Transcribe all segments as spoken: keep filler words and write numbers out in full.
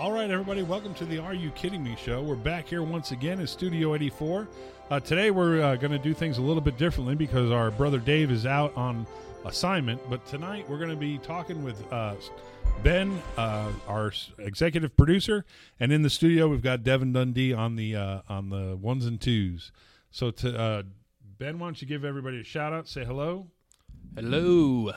All right, everybody, welcome to the Are You Kidding Me show. We're back here once again in Studio eighty-four. Uh, today we're uh, going to do things a little bit differently because our brother Dave is out on assignment. But tonight we're going to be talking with uh, Ben, uh, our executive producer, and in the studio we've got Devin Dundee on the uh, on the ones and twos. So, to, uh, Ben, why don't you give everybody a shout-out, say hello. Hello.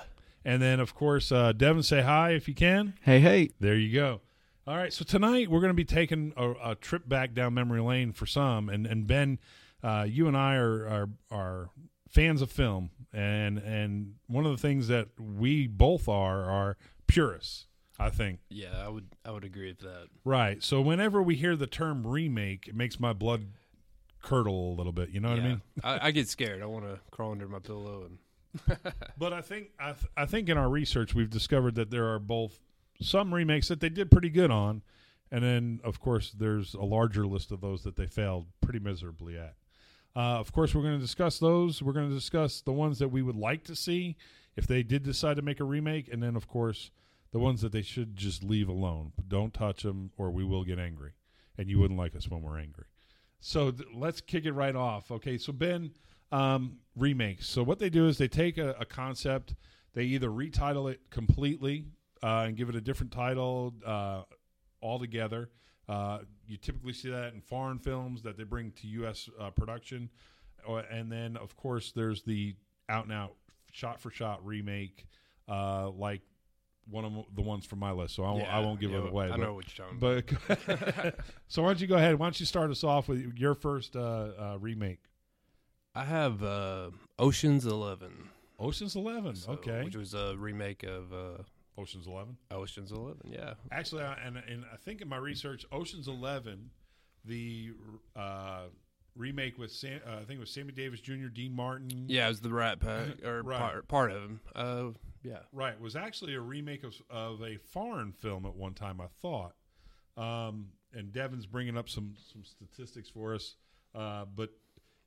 And then, of course, uh, Devin, say hi if you can. Hey, hey. There you go. All right, so tonight we're going to be taking a, a trip back down memory lane for some, and and Ben, uh, you and I are, are are fans of film, and and one of the things that we both are are purists, I think. Yeah, I would I would agree with that. Right. So whenever we hear the term remake, it makes my blood curdle a little bit. You know what yeah. I mean? I, I get scared. I want to crawl under my pillow and. But I think I th- I think in our research we've discovered that there are both. Some remakes that they did pretty good on, and then, of course, there's a larger list of those that they failed pretty miserably at. Uh, of course, we're going to discuss those. We're going to discuss the ones that we would like to see if they did decide to make a remake, and then, of course, the ones that they should just leave alone. Don't touch them, or we will get angry, and you wouldn't like us when we're angry. So th- let's kick it right off. Okay, so Ben, um, remakes. So what they do is they take a, a concept, they either retitle it completely, Uh, and give it a different title uh, altogether. Uh, you typically see that in foreign films that they bring to U S uh, production. Uh, and then, of course, there's the out-and-out shot-for-shot remake, uh, like one of the ones from my list. So I won't, yeah, I won't give yeah, it away. I but, know what you're talking about. But so why don't you go ahead. Why don't you start us off with your first uh, uh, remake? I have uh, Ocean's Eleven. Ocean's Eleven, so, okay. Which was a remake of... Uh, Ocean's Eleven? Ocean's Eleven, yeah. Actually, I, and, and I think in my research, Ocean's Eleven, the uh, remake with, Sam, uh, I think it was Sammy Davis Junior, Dean Martin. Yeah, it was the Rat Pack, or right. part, part of him. Uh, yeah. Right. It was actually a remake of, of a foreign film at one time, I thought. Um, and Devin's bringing up some, some statistics for us. Uh, but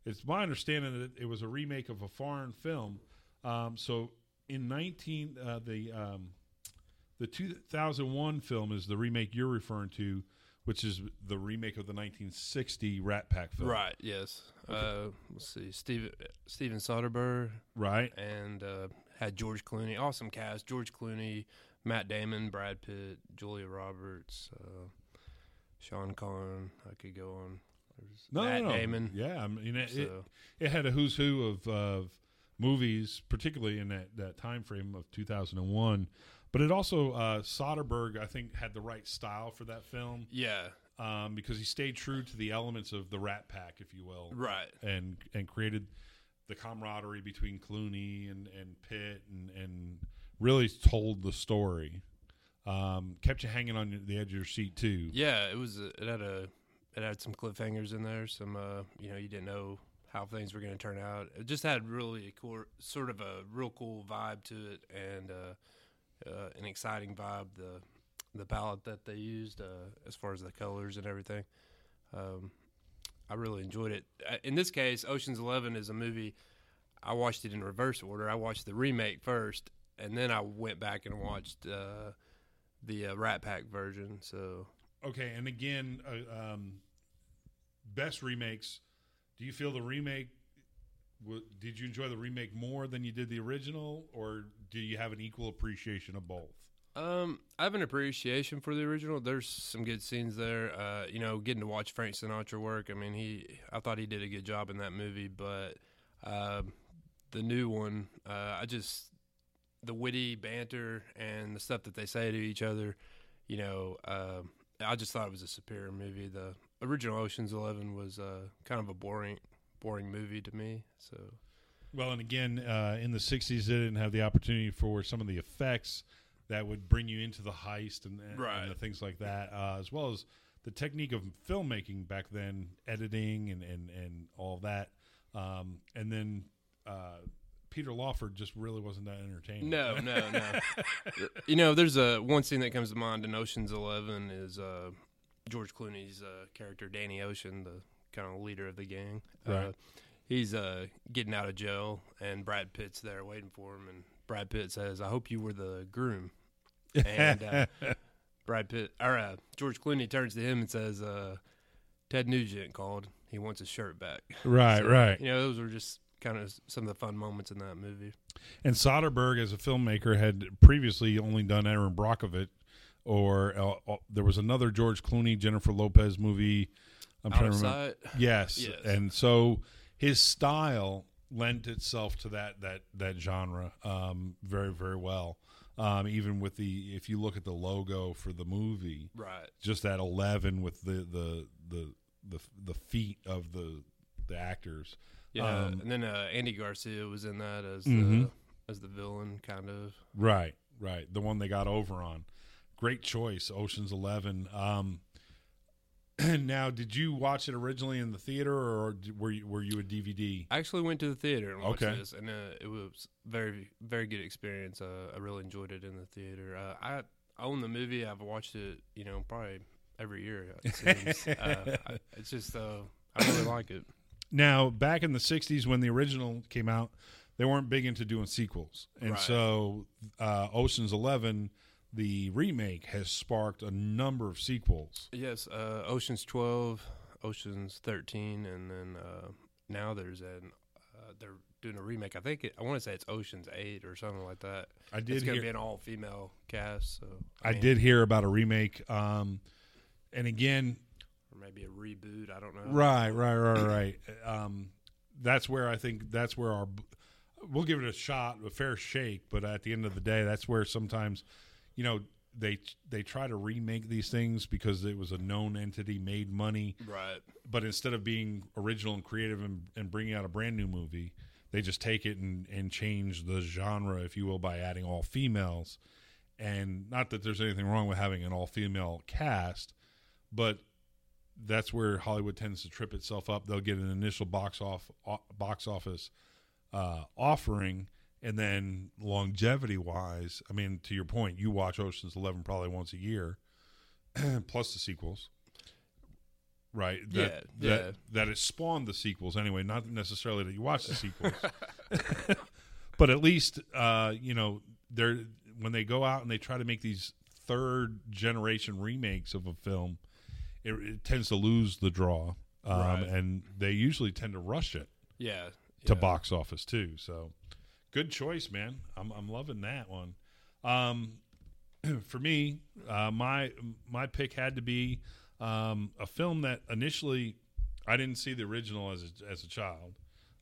it's my understanding that it was a remake of a foreign film. Um, so in nineteen uh, the... Um, The two thousand one film is the remake you're referring to, which is the remake of the nineteen sixty Rat Pack film. Right, yes. Okay. Uh, let's see. Steven, Steven Soderbergh. Right. And uh, had George Clooney. Awesome cast. George Clooney, Matt Damon, Brad Pitt, Julia Roberts, uh, Sean Connery. I could go on. No, Matt no, no. Damon. Yeah. I mean, it, so. it, it had a who's who of, of movies, particularly in that, that time frame of two thousand one. But it also, uh, Soderbergh, I think, had the right style for that film. Yeah. Um, because he stayed true to the elements of the Rat Pack, if you will. Right. And and created the camaraderie between Clooney and, and Pitt and, and really told the story. Um, kept you hanging on the edge of your seat, too. Yeah, it was. It had a. It had some cliffhangers in there. Some, uh, you know, you didn't know how things were going to turn out. It just had really a cool, sort of a real cool vibe to it, and. Uh, Uh, an exciting vibe, the the palette that they used uh, as far as the colors and everything. Um, I really enjoyed it. In this case, Ocean's Eleven is a movie, I watched it in reverse order. I watched the remake first, and then I went back and watched uh, the uh, Rat Pack version. So okay, and again, uh, um, best remakes. Do you feel the remake, w- did you enjoy the remake more than you did the original, or do you have an equal appreciation of both? Um, I have an appreciation for the original. There's some good scenes there. Uh, you know, getting to watch Frank Sinatra work. I mean, he, I thought he did a good job in that movie, but uh, the new one, uh, I just, the witty banter and the stuff that they say to each other, you know, uh, I just thought it was a superior movie. The original Ocean's Eleven was uh, kind of a boring, boring movie to me, so... Well, and again, uh, in the sixties, they didn't have the opportunity for some of the effects that would bring you into the heist and, and, right. and the things like that, uh, as well as the technique of filmmaking back then, editing and, and, and all that. Um, and then uh, Peter Lawford just really wasn't that entertaining. No, no, no. You know, there's a, one scene that comes to mind in Ocean's Eleven is uh, George Clooney's uh, character, Danny Ocean, the kind of leader of the gang. Right. Uh, He's uh, getting out of jail, and Brad Pitt's there waiting for him. And Brad Pitt says, "I hope you were the groom." And uh, Brad Pitt, or uh, George Clooney turns to him and says, uh, Ted Nugent called. He wants his shirt back. Right, so, right. You know, those were just kind of some of the fun moments in that movie. And Soderbergh, as a filmmaker, had previously only done Aaron Brockovich, or uh, uh, there was another George Clooney, Jennifer Lopez movie. I'm Out trying to remember. Yes. yes. And so his style lent itself to that that that genre um, very, very well. Um, even with the, if you look at the logo for the movie, right, just that eleven with the the the the, the feet of the the actors. Yeah, um, and then uh, Andy Garcia was in that as mm-hmm. the as the villain, kind of. Right, right. The one they got over on. Great choice, Ocean's Eleven. Um, now, did you watch it originally in the theater, or were you, were you a D V D? I actually went to the theater and watched okay. this, and uh, it was very, very good experience. Uh, I really enjoyed it in the theater. Uh, I own the movie. I've watched it, you know, probably every year, it seems. uh, I, it's just, uh, I really like it. Now, back in the sixties when the original came out, they weren't big into doing sequels. And right. so uh, Ocean's Eleven, the remake, has sparked a number of sequels. Yes, uh, Ocean's twelve, Ocean's thirteen, and then uh, now there's an uh, they're doing a remake. I think it, I want to say it's Ocean's eight or something like that. I did. It's going to be an all-female cast. So I, I mean, did hear about a remake. Um, and again, or maybe a reboot. I don't know. Right, right, right, right. um, that's where I think that's where our we'll give it a shot, a fair shake. But at the end of the day, that's where sometimes, you know, they they try to remake these things because it was a known entity, made money. Right. But instead of being original and creative and, and bringing out a brand new movie, they just take it and, and change the genre, if you will, by adding all females. And not that there's anything wrong with having an all-female cast, but that's where Hollywood tends to trip itself up. They'll get an initial box off box office uh, offering. And then longevity-wise, I mean, to your point, you watch Ocean's Eleven probably once a year, plus the sequels, right? That, yeah, yeah. That, that it spawned the sequels anyway, not necessarily that you watch the sequels. But at least, uh, you know, they're, when they go out and they try to make these third-generation remakes of a film, it, it tends to lose the draw, um, right. and they usually tend to rush it yeah, to yeah. box office too, so... Good choice, man. I'm I'm loving that one. Um, for me, uh, my my pick had to be um, a film that initially I didn't see the original as a, as a child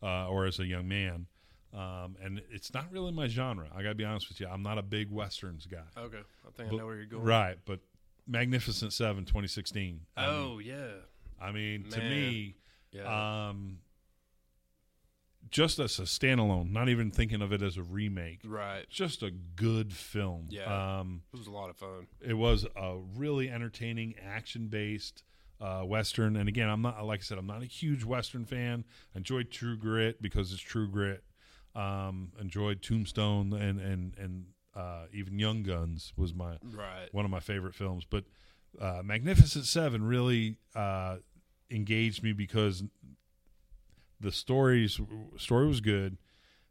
uh, or as a young man, um, and it's not really my genre. I gotta be honest with you. I'm not a big westerns guy. Okay, I think but, I know where you're going. Right, but Magnificent Seven, twenty sixteen. Oh um, yeah. I mean, man. to me, yeah. Um, just as a standalone, not even thinking of it as a remake. Right. Just a good film. Yeah. Um, it was a lot of fun. It was a really entertaining, action-based uh, Western. And again, I'm not, like I said, I'm not a huge Western fan. I enjoyed True Grit because it's True Grit. Um, enjoyed Tombstone and and, and uh, even Young Guns was my right. one of my favorite films. But uh, Magnificent Seven really uh, engaged me because – The stories story was good.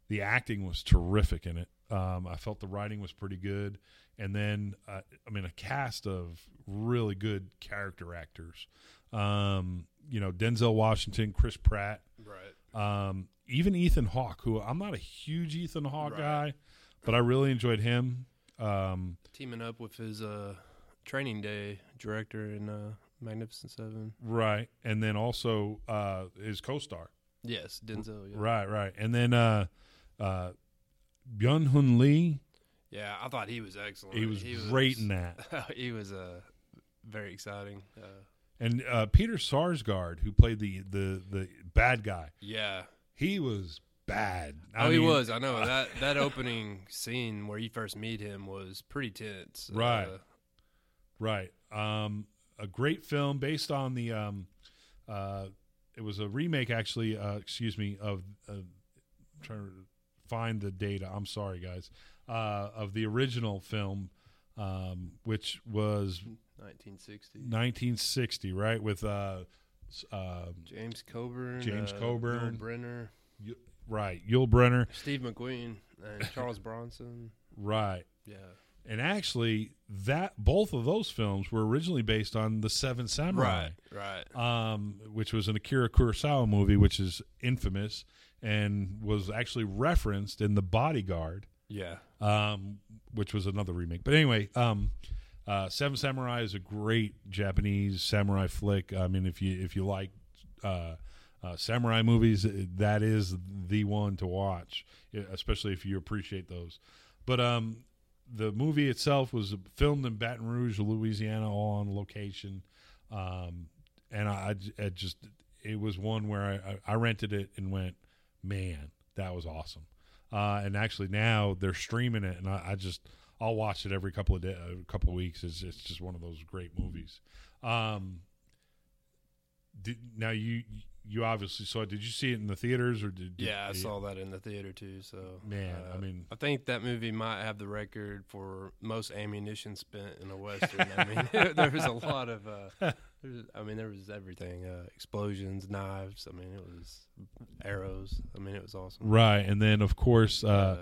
The acting was terrific in it. Um, I felt the writing was pretty good. And then, uh, I mean, a cast of really good character actors. Um, you know, Denzel Washington, Chris Pratt. Right. Um, even Ethan Hawke, who I'm not a huge Ethan Hawke right. guy, but I really enjoyed him. Um, Teaming up with his uh, Training Day director in uh, Magnificent Seven. Right. And then also uh, his co-star. Yes, Denzel. Yeah. Right, right. And then uh, uh, Byung-Hun Lee. Yeah, I thought he was excellent. He was, he was great in that. He was uh, very exciting. Uh, and uh, Peter Sarsgaard, who played the, the, the bad guy. Yeah. He was bad. I oh, mean, he was. I know. that that opening scene where you first meet him was pretty tense. Right. Uh, right. Um, a great film based on the um, – uh, it was a remake, actually, uh, excuse me, of uh, I'm trying to find the data. I'm sorry, guys. Uh, of the original film, um, which was nineteen sixty. nineteen sixty, right? With uh, uh, James Coburn. James uh, Coburn. Yul Brynner. You, right. Yul Brynner. Steve McQueen and Charles Bronson. Right. Yeah. And actually, that both of those films were originally based on The Seven Samurai, right? Right. Um, which was an Akira Kurosawa movie, which is infamous, and was actually referenced in The Bodyguard. Yeah. Um, which was another remake. But anyway, um, uh, Seven Samurai is a great Japanese samurai flick. I mean, if you if you like uh, uh, samurai movies, that is the one to watch, especially if you appreciate those. But um. The movie itself was filmed in Baton Rouge, Louisiana, all on location. Um, and I, I just, it was one where I, I rented it and went, man, that was awesome. Uh, and actually now they're streaming it, and I, I just, I'll watch it every couple of days, a couple of weeks. It's, it's just one of those great movies. Um, did, now you, you obviously saw it. Did you see it in the theaters, or did, did yeah, I it, saw that in the theater too. So man, uh, I mean, I think that movie might have the record for most ammunition spent in a western. I mean, there was a lot of, uh, there was, I mean, there was everything: uh, explosions, knives. I mean, it was arrows. I mean, it was awesome. Right, and then of course, uh, uh,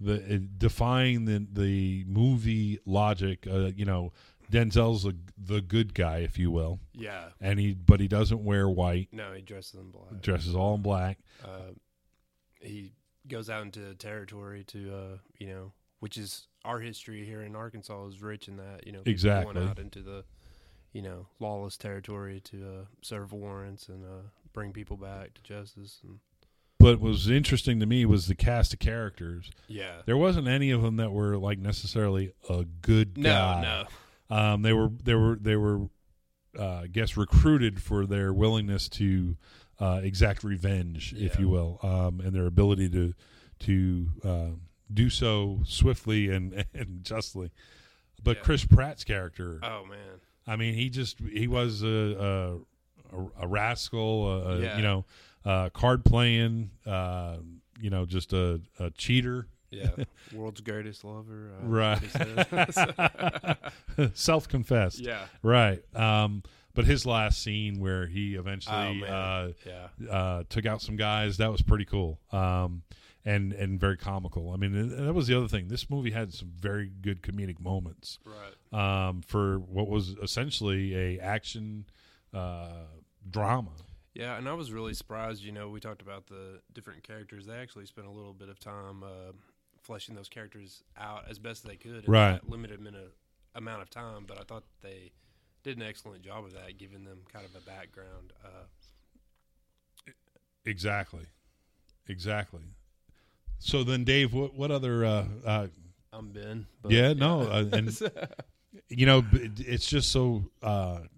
the uh, defying the the movie logic. Uh, you know. Denzel's a, the good guy, if you will. Yeah. And he, but he doesn't wear white. No, he dresses in black. Dresses all in black. Uh, he goes out into territory to, uh, you know, which is our history here in Arkansas is rich in that, you know, exactly. Going out into the, you know, lawless territory to uh, serve warrants and uh, bring people back to justice. And but what was interesting to me was the cast of characters. Yeah. There wasn't any of them that were like necessarily a good no, guy. No, no. Um, they were they were they were, uh, I guess, recruited for their willingness to uh, exact revenge, yeah. if you will, um, and their ability to to uh, do so swiftly and, and justly. But yeah. Chris Pratt's character, oh man, I mean, he just he was a a, a rascal, a, yeah. you know, uh, card playing, uh, you know, just a, a cheater. Yeah, world's greatest lover. Uh, right. Self-confessed. Yeah. Right. Um, but his last scene where he eventually oh, uh, yeah. uh, took out some guys, that was pretty cool um, and, and very comical. I mean, that was the other thing. This movie had some very good comedic moments. Right. Um, for what was essentially a action uh, drama. Yeah, and I was really surprised. You know, we talked about the different characters. They actually spent a little bit of time uh, fleshing those characters out as best they could in right. that limited minute, amount of time, but I thought they did an excellent job of that, giving them kind of a background. Uh, exactly. Exactly. So then, Dave, what, what other uh, uh, – I'm Ben. But yeah, yeah, no. Uh, and you know, it's just so uh, –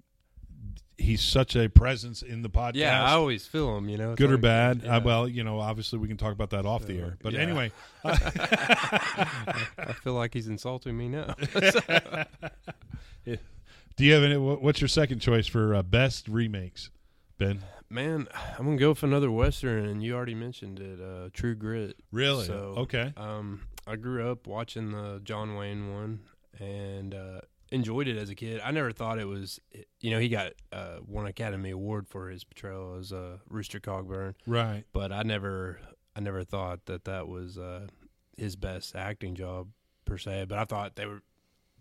he's such a presence in the podcast. Yeah, I always feel him, you know. Good like, or bad. Yeah. Uh, well, you know, obviously we can talk about that off so, the air. But yeah. anyway. Uh, I feel like he's insulting me now. So. Yeah. Do you have any, what's your second choice for uh, best remakes, Ben? Man, I'm going to go for another Western, and you already mentioned it, uh, True Grit. Really? So, okay. Um, I grew up watching the John Wayne one, and uh enjoyed it as a kid. I never thought it was, you know, he got uh, one Academy Award for his portrayal as uh, Rooster Cogburn. Right. But I never, I never thought that that was uh, his best acting job per se. But I thought they were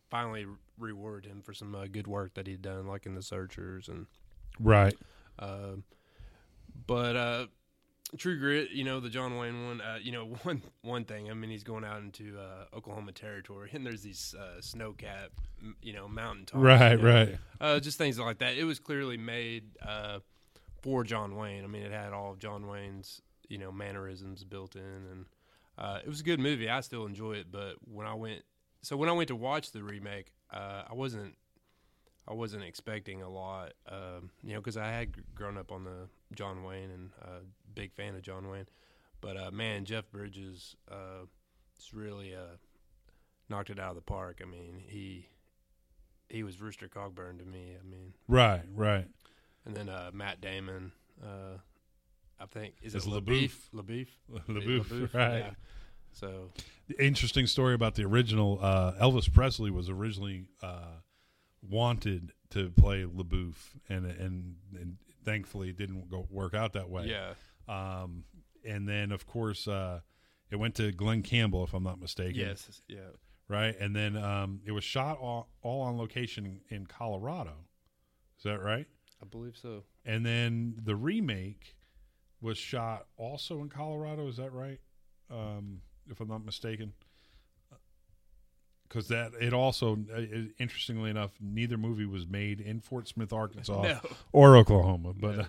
finally rewarded him for some uh, good work that he'd done, like in The Searchers and. Right. Uh, but uh, True Grit, you know, the John Wayne one. Uh, you know, one one thing. I mean, he's going out into uh, Oklahoma territory, and there's these uh, snow-capped you know, mountaintops. Right, you know? Right. Uh, just things like that. It was clearly made uh, for John Wayne. I mean, it had all of John Wayne's, you know, mannerisms built in. And uh, it was a good movie. I still enjoy it. But when I went – so when I went to watch the remake, uh, I wasn't I wasn't expecting a lot, um, you know, because I had grown up on the John Wayne and a uh, big fan of John Wayne. But, uh, man, Jeff Bridges uh, it's really uh, knocked it out of the park. I mean, he – he was Rooster Cogburn to me. I mean, right, right. And then uh, Matt Damon, uh, I think is it's it LaBeouf? LaBeouf, LaBeouf, LaBeouf, right? Yeah. So, interesting story about the original. Uh, Elvis Presley was originally uh, wanted to play LaBeouf, and and and thankfully it didn't go, work out that way. Yeah. Um, and then of course uh, it went to Glenn Campbell, if I'm not mistaken. Yes. Yeah. right? And then um, it was shot all, all on location in Colorado. Is that right? I believe so. And then the remake was shot also in Colorado. Is that right? Um, if I'm not mistaken. Because that it also, uh, interestingly enough, neither movie was made in Fort Smith, Arkansas, no. or Oklahoma. But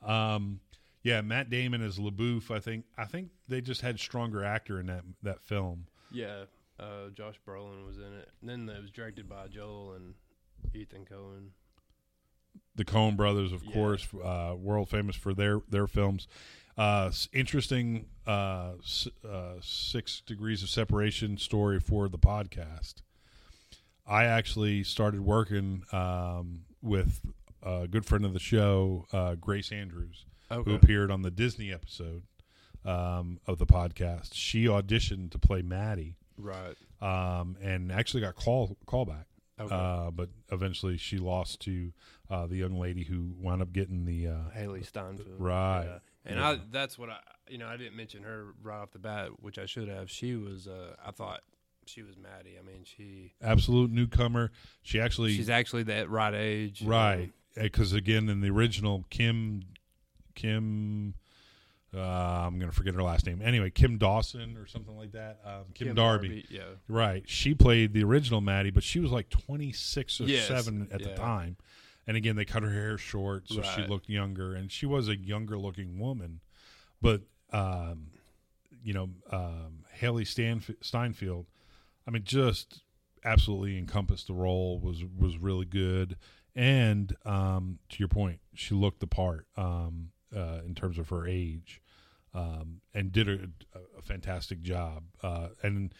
no. um, yeah, Matt Damon as LaBeouf. I think I think they just had stronger actor in that that film. Yeah, uh, Josh Brolin was in it. And then it was directed by Joel and Ethan Coen. The Coen brothers, of yeah. course, uh, world famous for their their films. Uh, interesting uh, s- uh, six degrees of separation story for the podcast. I actually started working um, with a good friend of the show, uh, Grace Andrews, okay. who appeared on the Disney episode um, of the podcast. She auditioned to play Maddie, right? Um, and actually got call callback, okay. uh, but eventually she lost to uh, the young lady who wound up getting the uh, Hailee Steinfeld, right? Yeah. And yeah. I, that's what I, you know, I didn't mention her right off the bat, which I should have. She was, uh, I thought she was Maddie. I mean, she. Absolute newcomer. She actually. She's actually that right age. Right. Because, again, in the original, Kim, Kim, uh, I'm going to forget her last name. Anyway, Kim Dawson or something like that. Um, Kim, Kim Darby. Darby. Yeah. Right. She played the original Maddie, but she was like twenty-six or yes. seven at yeah. the time. And again, they cut her hair short, so right. she looked younger, and she was a younger-looking woman. But um, you know, um, Hailee Stanf- Steinfeld, I mean, just absolutely encompassed the role. was was really good, and um, to your point, she looked the part um, uh, in terms of her age, um, and did a, a fantastic job. Uh, and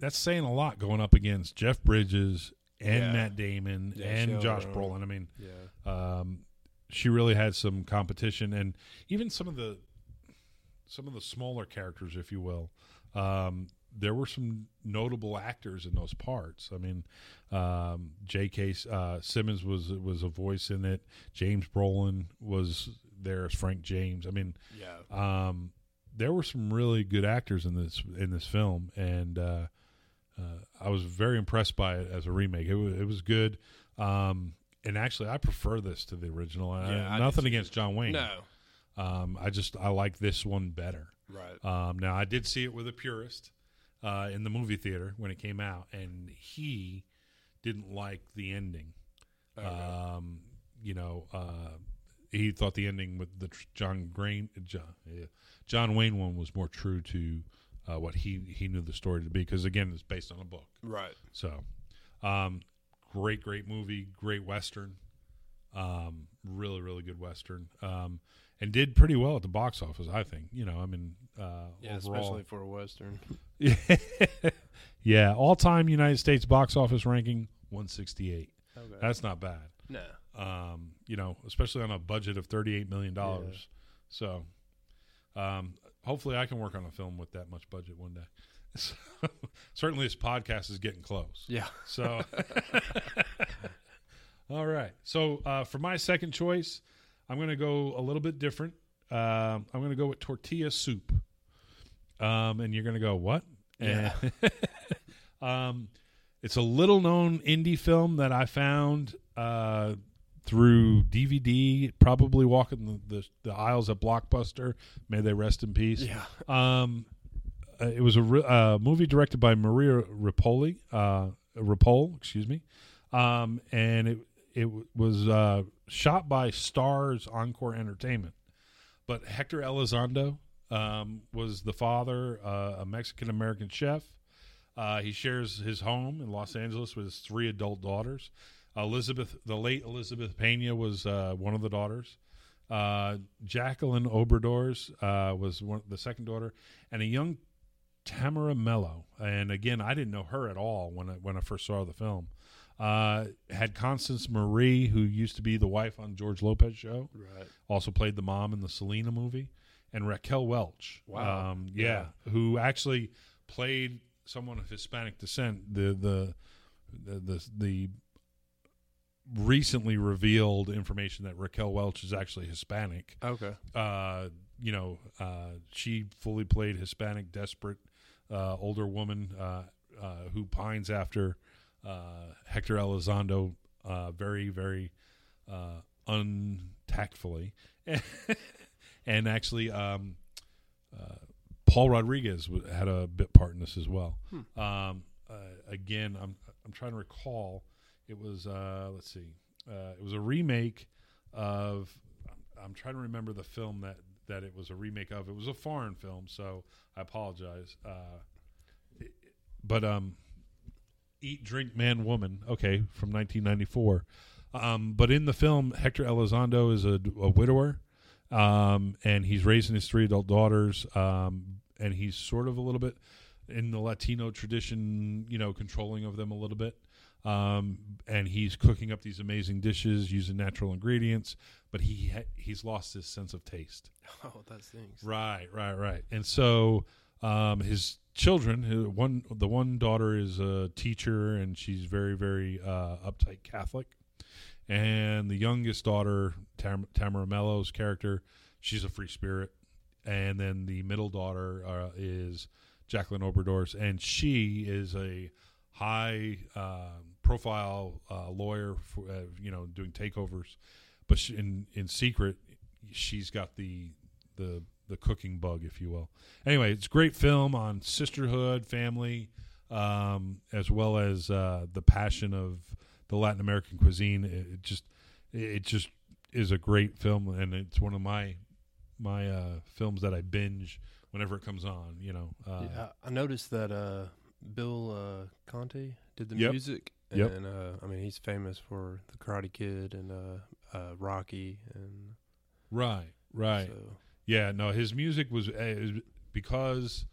that's saying a lot going up against Jeff Bridges. And yeah. Matt Damon yeah, and Josh Brolin. I mean, yeah. um, she really had some competition, and even some of the some of the smaller characters, if you will. Um, there were some notable actors in those parts. I mean, um, J K. Uh, Simmons was was a voice in it. James Brolin was there as Frank James. I mean, yeah. Um, there were some really good actors in this in this film, and. Uh, Uh, I was very impressed by it as a remake. It was, it was good. Um, and actually, I prefer this to the original. Yeah, I, I nothing against John Wayne. No. Um, I just, I like this one better. Right. Um, now, I did see it with a purist uh, in the movie theater when it came out, and he didn't like the ending. Okay. Um, you know, uh, he thought the ending with the tr- John, Grain, John, yeah, John Wayne one was more true to Uh, what he, he knew the story to be, because, again, it's based on a book. Right. So, um, great, great movie, great Western, um, really, really good Western, um, and did pretty well at the box office, I think. You know, I mean, uh, yeah, overall, especially for a Western. yeah, yeah, all-time United States box office ranking, one sixty-eight. Okay. That's not bad. No. Um, you know, especially on a budget of thirty-eight million dollars. Yeah. So, um hopefully I can work on a film with that much budget one day. So, certainly this podcast is getting close. Yeah. So, all right. So uh, for my second choice, I'm going to go a little bit different. Uh, I'm going to go with tortilla soup. Um, and you're going to go, what? Yeah. um, it's a little known indie film that I found uh, through D V D, probably walking the, the, the aisles at Blockbuster. May they rest in peace. Yeah. Um, uh, it was a re- uh, movie directed by Maria Rippoli, uh, Rippol, excuse me, um, and it it was uh, shot by Stars Encore Entertainment. But Hector Elizondo um, was the father, uh, a Mexican American chef. Uh, he shares his home in Los Angeles with his three adult daughters. Elizabeth, the late Elizabeth Pena was uh, one of the daughters. Uh, Jacqueline Obradors uh, was one, the second daughter, and a young Tamara Mello. And again, I didn't know her at all when I, when I first saw the film. Uh, had Constance Marie, who used to be the wife on George Lopez's show, right. also played the mom in the Selena movie, and Raquel Welch. Wow, um, yeah, yeah, who actually played someone of Hispanic descent. The the the the, the recently revealed information that Raquel Welch is actually Hispanic. Okay. Uh, you know, uh, she fully played Hispanic, desperate uh, older woman uh, uh, who pines after uh, Hector Elizondo uh, very, very uh, untactfully. And actually, um, uh, Paul Rodriguez w- had a bit part in this as well. Hmm. Um, uh, again, I'm I'm trying to recall. It was uh, let's see, uh, it was a remake of. I'm trying to remember the film that, that it was a remake of. It was a foreign film, so I apologize. Uh, it, but um, Eat, Drink, Man, Woman, okay, from nineteen ninety-four. Um, but in the film, Hector Elizondo is a, a widower. Um, and he's raising his three adult daughters, um, and he's sort of a little bit in the Latino tradition, you know, controlling of them a little bit. Um, and he's cooking up these amazing dishes using natural ingredients, but he ha- he's lost his sense of taste. Oh, that stinks. Right, right, right. And so um, his children, his one the one daughter is a teacher, and she's very, very uh, uptight Catholic. And the youngest daughter, Tam- Tamara Mello's character, she's a free spirit. And then the middle daughter uh, is Jacqueline Obradors, and she is a high-profile uh, uh, lawyer, for, uh, you know, doing takeovers. But she, in in secret, she's got the the the cooking bug, if you will. Anyway, it's a great film on sisterhood, family, um, as well as uh, the passion of the Latin American cuisine. It just, it just is a great film, and it's one of my my uh, films that I binge whenever it comes on. You know, uh, yeah, I noticed that uh, Bill uh, Conti did the yep. music, and yep. uh, I mean he's famous for The Karate Kid and uh, uh, Rocky, and right, right, so. yeah. No, his music was uh, because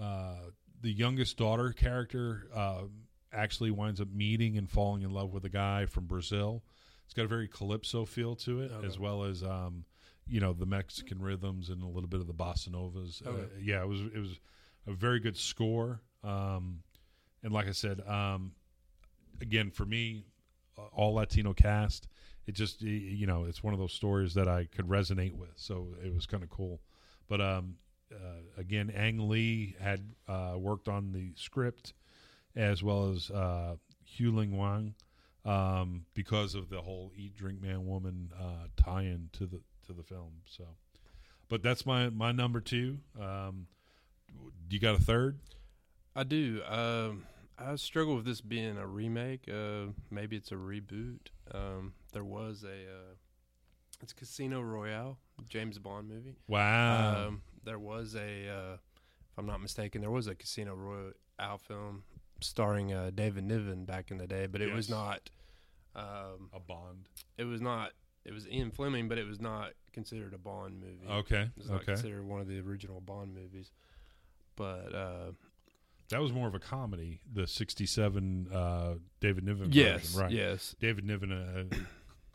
uh, the youngest daughter character. Uh, actually winds up meeting and falling in love with a guy from Brazil. It's got a very calypso feel to it, okay. as well as um, you know, the Mexican rhythms and a little bit of the bossa novas. Okay. Uh, yeah, it was it was a very good score. Um, and like I said, um, again for me, uh, all Latino cast. It just you know, it's one of those stories that I could resonate with. So it was kind of cool. But um, uh, again, Ang Lee had uh, worked on the script, as well as uh, Huling Wang, um, because of the whole Eat, Drink, Man, Woman uh, tie-in to the to the film. So, but that's my, my number two. Um, you got a third? I do. Um, I struggle with this being a remake. Uh, maybe it's a reboot. Um, there was a uh, it's Casino Royale, James Bond movie. Wow. Um, there was a, uh, if I'm not mistaken, there was a Casino Royale film starring uh, David Niven back in the day, but it yes. was not um, a Bond. It was not. It was Ian Fleming, but it was not considered a Bond movie. Okay, it was okay. not considered one of the original Bond movies. But uh, that was more of a comedy. The sixty-seven uh, David Niven. Yes, version, right. Yes, David Niven, a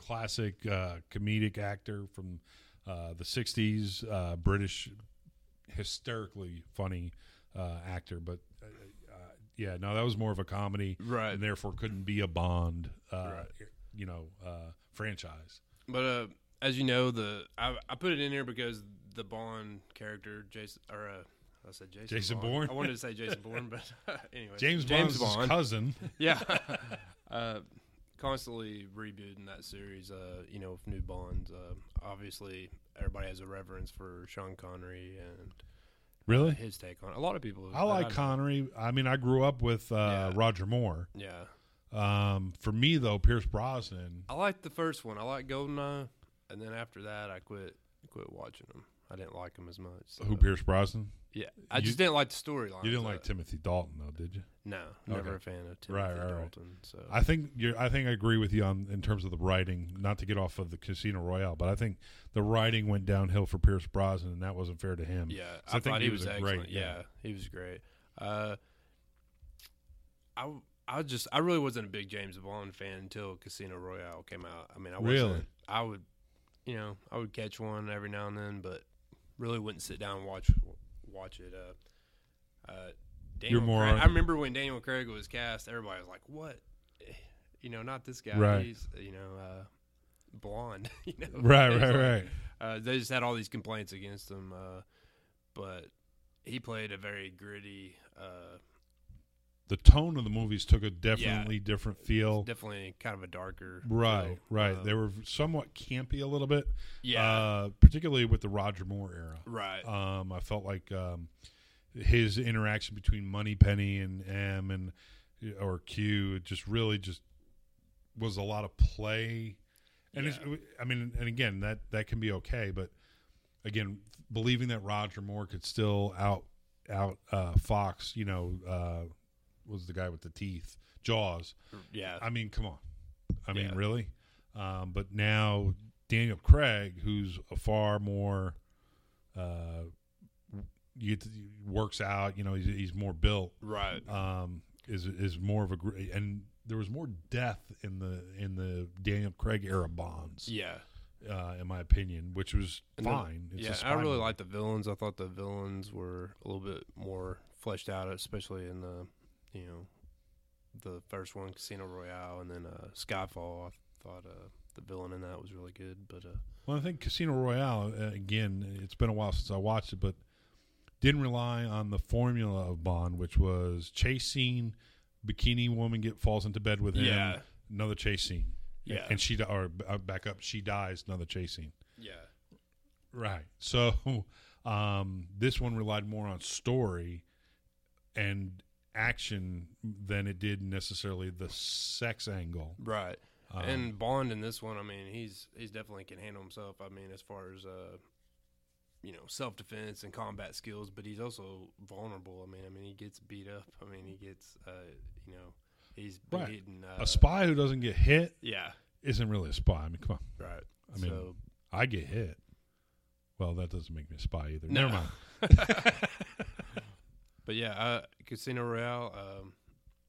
classic uh, comedic actor from uh, the sixties, uh, British, hysterically funny uh, actor, but. Uh, Yeah, no, that was more of a comedy, right? And therefore couldn't be a Bond, uh, right. you know, uh, franchise. But uh, as you know, the I, I put it in here because the Bond character, Jason, or uh, I said Jason, Jason Bourne. Bourne. I wanted to say Jason Bourne, but uh, anyway, James, James Bond's Bond. cousin. Yeah, uh, constantly rebooting that series. Uh, you know, with new Bonds. Uh, obviously, everybody has a reverence for Sean Connery and. Really? Uh, his take on it. A lot of people. I like I Connery. I mean, I grew up with uh, yeah. Roger Moore. Yeah. Um, for me, though, Pierce Brosnan. I liked the first one. I liked Goldeneye. And then after that, I quit quit watching him. I didn't like him as much. So. Who, Pierce Brosnan? Yeah. I you, just didn't like the storyline. You didn't so. like Timothy Dalton, though, did you? No. Never okay. a fan of Timothy right, right, Dalton. Right. So. I think you're, I think I agree with you on in terms of the writing, not to get off of the Casino Royale, but I think the writing went downhill for Pierce Brosnan, and that wasn't fair to him. Yeah. So I, I think thought he, he was, was excellent. Great, yeah. yeah. He was great. Uh, I, I, just, I really wasn't a big James Bond fan until Casino Royale came out. I mean, I wasn't. Really? I would. You know, I would catch one every now and then, but really wouldn't sit down and watch watch it. Uh, uh, Daniel You're more Craig, I remember when Daniel Craig was cast, everybody was like, "What? You know, not this guy. Right. He's you know, uh, blonde. you know, right, right, like, right." Uh, they just had all these complaints against him, uh, but he played a very gritty. Uh, the tone of the movies took a definitely yeah, different feel. Definitely kind of a darker. Right, feel. right. Um, they were somewhat campy a little bit. Yeah. Uh, particularly with the Roger Moore era. Right. Um, I felt like um, his interaction between Moneypenny and M and or Q, it just really just was a lot of play. And yeah. it's, I mean, and again, that, that can be okay, but again, believing that Roger Moore could still out out uh, Fox, you know, uh, was the guy with the teeth, Jaws. Yeah. I mean, come on. I mean, yeah. really? Um, but now Daniel Craig, who's a far more, uh, you get to, works out, you know, he's, he's more built. Right. Um, is is more of a – and there was more death in the in the Daniel Craig era Bonds. Yeah. Uh, in my opinion, which was and fine. Then, it's yeah, I really liked the villains. I thought the villains were a little bit more fleshed out, especially in the, you know, the first one, Casino Royale, and then uh, Skyfall. I thought uh, the villain in that was really good. But uh, well, I think Casino Royale, uh, again, it's been a while since I watched it, but didn't rely on the formula of Bond, which was chase scene, bikini woman get falls into bed with him, yeah. another chase scene. Yeah, and she or back up. She dies. Another chase scene. Yeah, right. So um, this one relied more on story and action than it did necessarily the sex angle. Right. Um, and Bond in this one, I mean, he's he's definitely can handle himself. I mean, as far as uh, you know, self defense and combat skills, but he's also vulnerable. I mean, I mean, he gets beat up. I mean, he gets uh, you know. He's been right. hitting, uh, a spy who doesn't get hit yeah. isn't really a spy. I mean, come on. Right. I mean, so, I get hit. Well, that doesn't make me a spy either. No. Never mind. But, yeah, uh, Casino Royale. Um,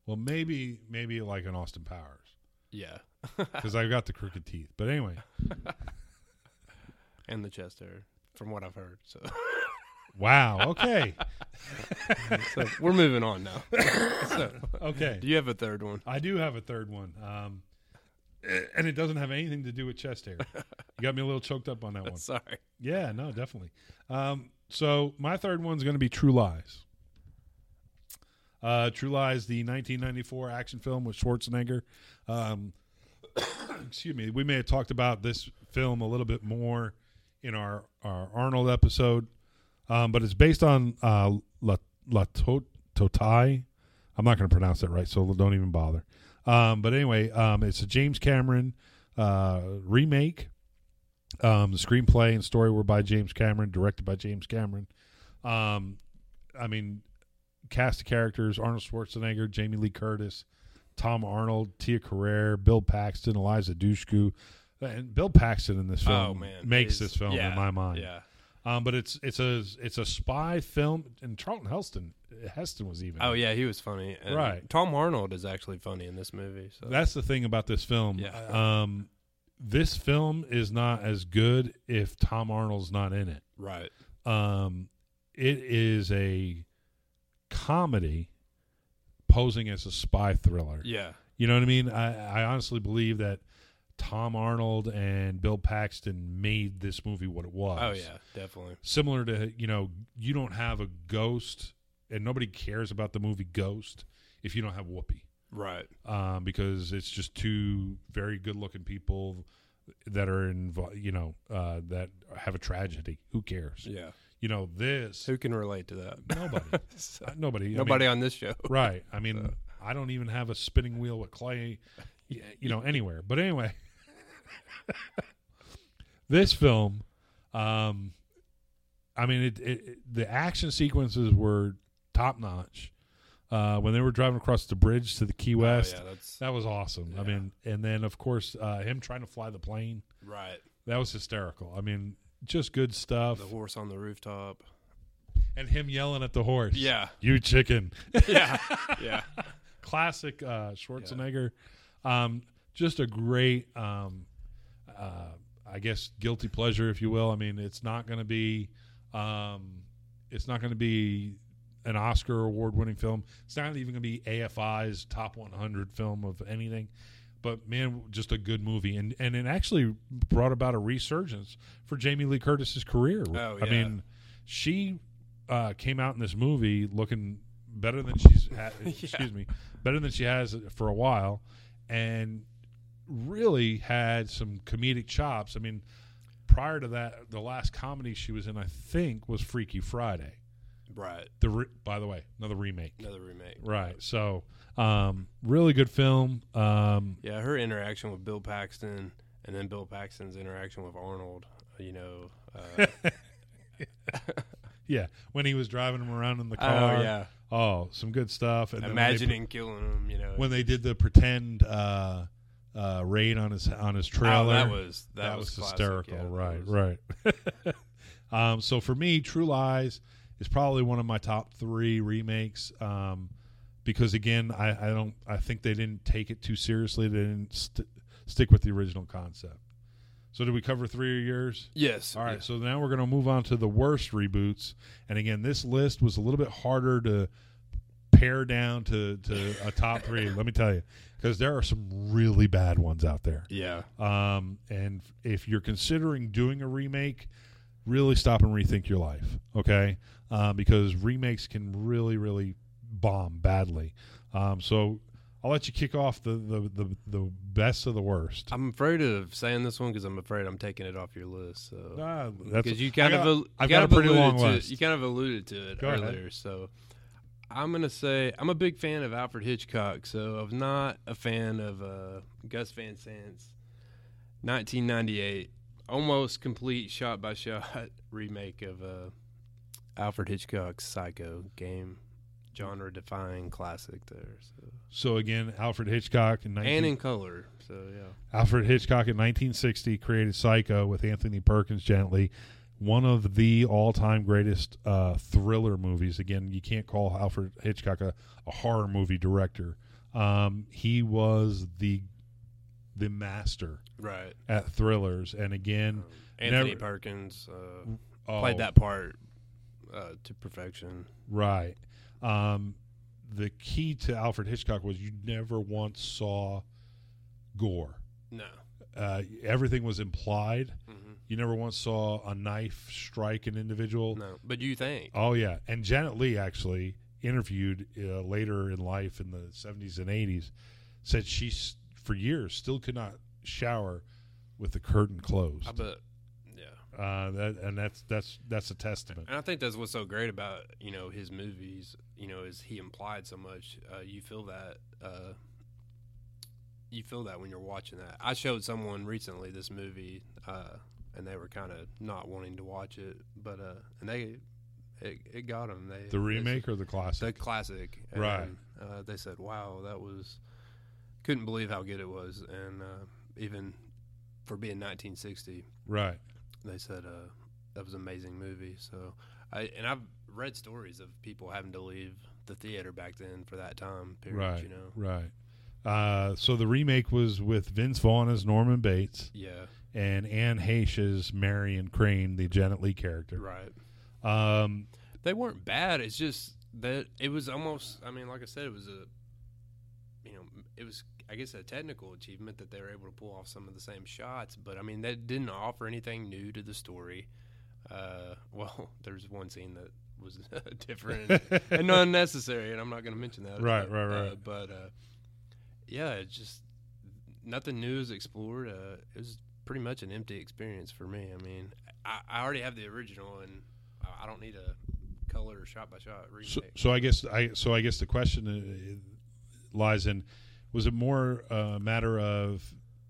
well, maybe maybe like an Austin Powers. Yeah. Because I've got the crooked teeth. But anyway. And the chest hair, from what I've heard. So. Wow. Okay. So we're moving on now. So, okay. Do you have a third one? I do have a third one, um, and it doesn't have anything to do with chest hair. You got me a little choked up on that one. Sorry. Yeah. No. Definitely. Um, so my third one's going to be True Lies. Uh, True Lies, the nineteen ninety-four action film with Schwarzenegger. Um, excuse me. We may have talked about this film a little bit more in our, our Arnold episode. Um, but it's based on uh, La, La Totai. I'm not going to pronounce that right, so don't even bother. Um, but anyway, um, it's a James Cameron uh, remake. Um, the screenplay and story were by James Cameron, directed by James Cameron. Um, I mean, cast of characters, Arnold Schwarzenegger, Jamie Lee Curtis, Tom Arnold, Tia Carrere, Bill Paxton, Eliza Dushku. And Bill Paxton in this film oh, man. makes He's, this film yeah, in my mind. Yeah. Um, but it's it's a it's a spy film, and Charlton Heston Heston was even. Oh yeah, he was funny. And right, Tom Arnold is actually funny in this movie. So that's the thing about this film. Yeah. Um, this film is not as good if Tom Arnold's not in it. Right. Um, it is a comedy posing as a spy thriller. Yeah. You know what I mean? I, I honestly believe that Tom Arnold and Bill Paxton made this movie what it was. Oh, yeah, definitely. Similar to, you know, you don't have a Ghost, and nobody cares about the movie Ghost if you don't have Whoopi. Right. Um, because it's just two very good-looking people that are, inv- you know, uh, that have a tragedy. Who cares? Yeah. You know, this. Who can relate to that? Nobody. so, uh, nobody. Nobody I mean, on this show. Right. I mean, so. I don't even have a spinning wheel with clay, you know, anywhere. But anyway. This film, um, I mean, it, it, it, the action sequences were top notch. Uh, when they were driving across the bridge to the Key West, oh, yeah, that was awesome. Yeah. I mean, and then of course, uh, him trying to fly the plane, right? That was hysterical. I mean, just good stuff. The horse on the rooftop, and him yelling at the horse, yeah, you chicken, yeah, yeah. Classic uh, Schwarzenegger. Yeah. Um, just a great. Um, Uh, I guess guilty pleasure, if you will. I mean, it's not going to be, um, it's not going to be an Oscar award-winning film. It's not even going to be A F I's top one hundred film of anything. But man, just a good movie, and and it actually brought about a resurgence for Jamie Lee Curtis's career. Oh, yeah. I mean, she uh, came out in this movie looking better than she's had, yeah. excuse me, better than she has for a while, and really had some comedic chops. I mean, prior to that, the last comedy she was in, I think, was Freaky Friday. Right. The re- by the way, another remake. Another remake. Right. right. So, um, really good film. Um, yeah, her interaction with Bill Paxton, and then Bill Paxton's interaction with Arnold. You know. Uh, yeah, when he was driving him around in the car. Oh, yeah. Oh, some good stuff. And imagining put, killing him. You know. When they did the pretend uh, uh, raid on his on his trailer. Oh, that was that, that was, was hysterical. Yeah, right. Was. Right. um, so for me, True Lies. It's probably one of my top three remakes um, because, again, I, I don't. I think they didn't take it too seriously. They didn't st- stick with the original concept. So did we cover three of yours? Yes. All right, yeah. So now we're going to move on to the worst reboots. And, again, this list was a little bit harder to pare down to, to a top three, let me tell you, because there are some really bad ones out there. Yeah. Um, and if you're considering doing a remake, really stop and rethink your life, okay? Uh, because remakes can really, really bomb badly. Um, so I'll let you kick off the, the, the, the best of the worst. I'm afraid of saying this one because I'm afraid I'm taking it off your list. So uh, that's, you kind got, of, I've got, got a pretty long list. It, you kind of alluded to it Go earlier. Ahead. So I'm going to say I'm a big fan of Alfred Hitchcock, so I'm not a fan of uh, Gus Van Sant's nineteen ninety-eight almost complete shot-by-shot remake of uh, Alfred Hitchcock's Psycho, game genre-defying classic there. So. so, again, Alfred Hitchcock in nineteen- and in color. So yeah, Alfred Hitchcock in nineteen sixty created Psycho with Anthony Perkins Gently, one of the all-time greatest uh, thriller movies. Again, you can't call Alfred Hitchcock a, a horror movie director. Um, he was the the master right at thrillers, and again, um, Anthony never, Perkins uh, oh, played that part uh, to perfection. Right. Um, the key to Alfred Hitchcock was you never once saw gore. No. Uh, everything was implied. Mm-hmm. You never once saw a knife strike an individual. No, but you think? Oh yeah, and Janet Leigh actually interviewed uh, later in life in the seventies and eighties said she. St- For years, still could not shower with the curtain closed. I bet, yeah. Uh, that and that's that's that's a testament. And I think that's what's so great about you know his movies. You know, is he implied so much? Uh, you feel that. Uh, you feel that when you're watching that. I showed someone recently this movie, uh, and they were kind of not wanting to watch it, but uh, and they it, it got them. They the remake or the classic? The classic, and, right? Uh, they said, "Wow, that was." Couldn't believe how good it was, and uh, even for being nineteen sixty, right? They said uh, that was an amazing movie. So, I and I've read stories of people having to leave the theater back then for that time period. Right, you know, right. Uh, so the remake was with Vince Vaughn as Norman Bates, yeah, and Anne Heche as Marion Crane, the Janet Leigh character. Right. Um, they weren't bad. It's just that it was almost. I mean, like I said, it was a. You know, it was, I guess, a technical achievement that they were able to pull off some of the same shots. But, I mean, that didn't offer anything new to the story. Uh, well, there's one scene that was different and unnecessary, and I'm not going to mention that. Right, but, right, right. Uh, but, uh, yeah, it's just nothing new is explored. Uh, it was pretty much an empty experience for me. I mean, I, I already have the original, and I don't need a color shot by shot remake. So, so I guess I so I guess the question is, lies in, was it more a matter of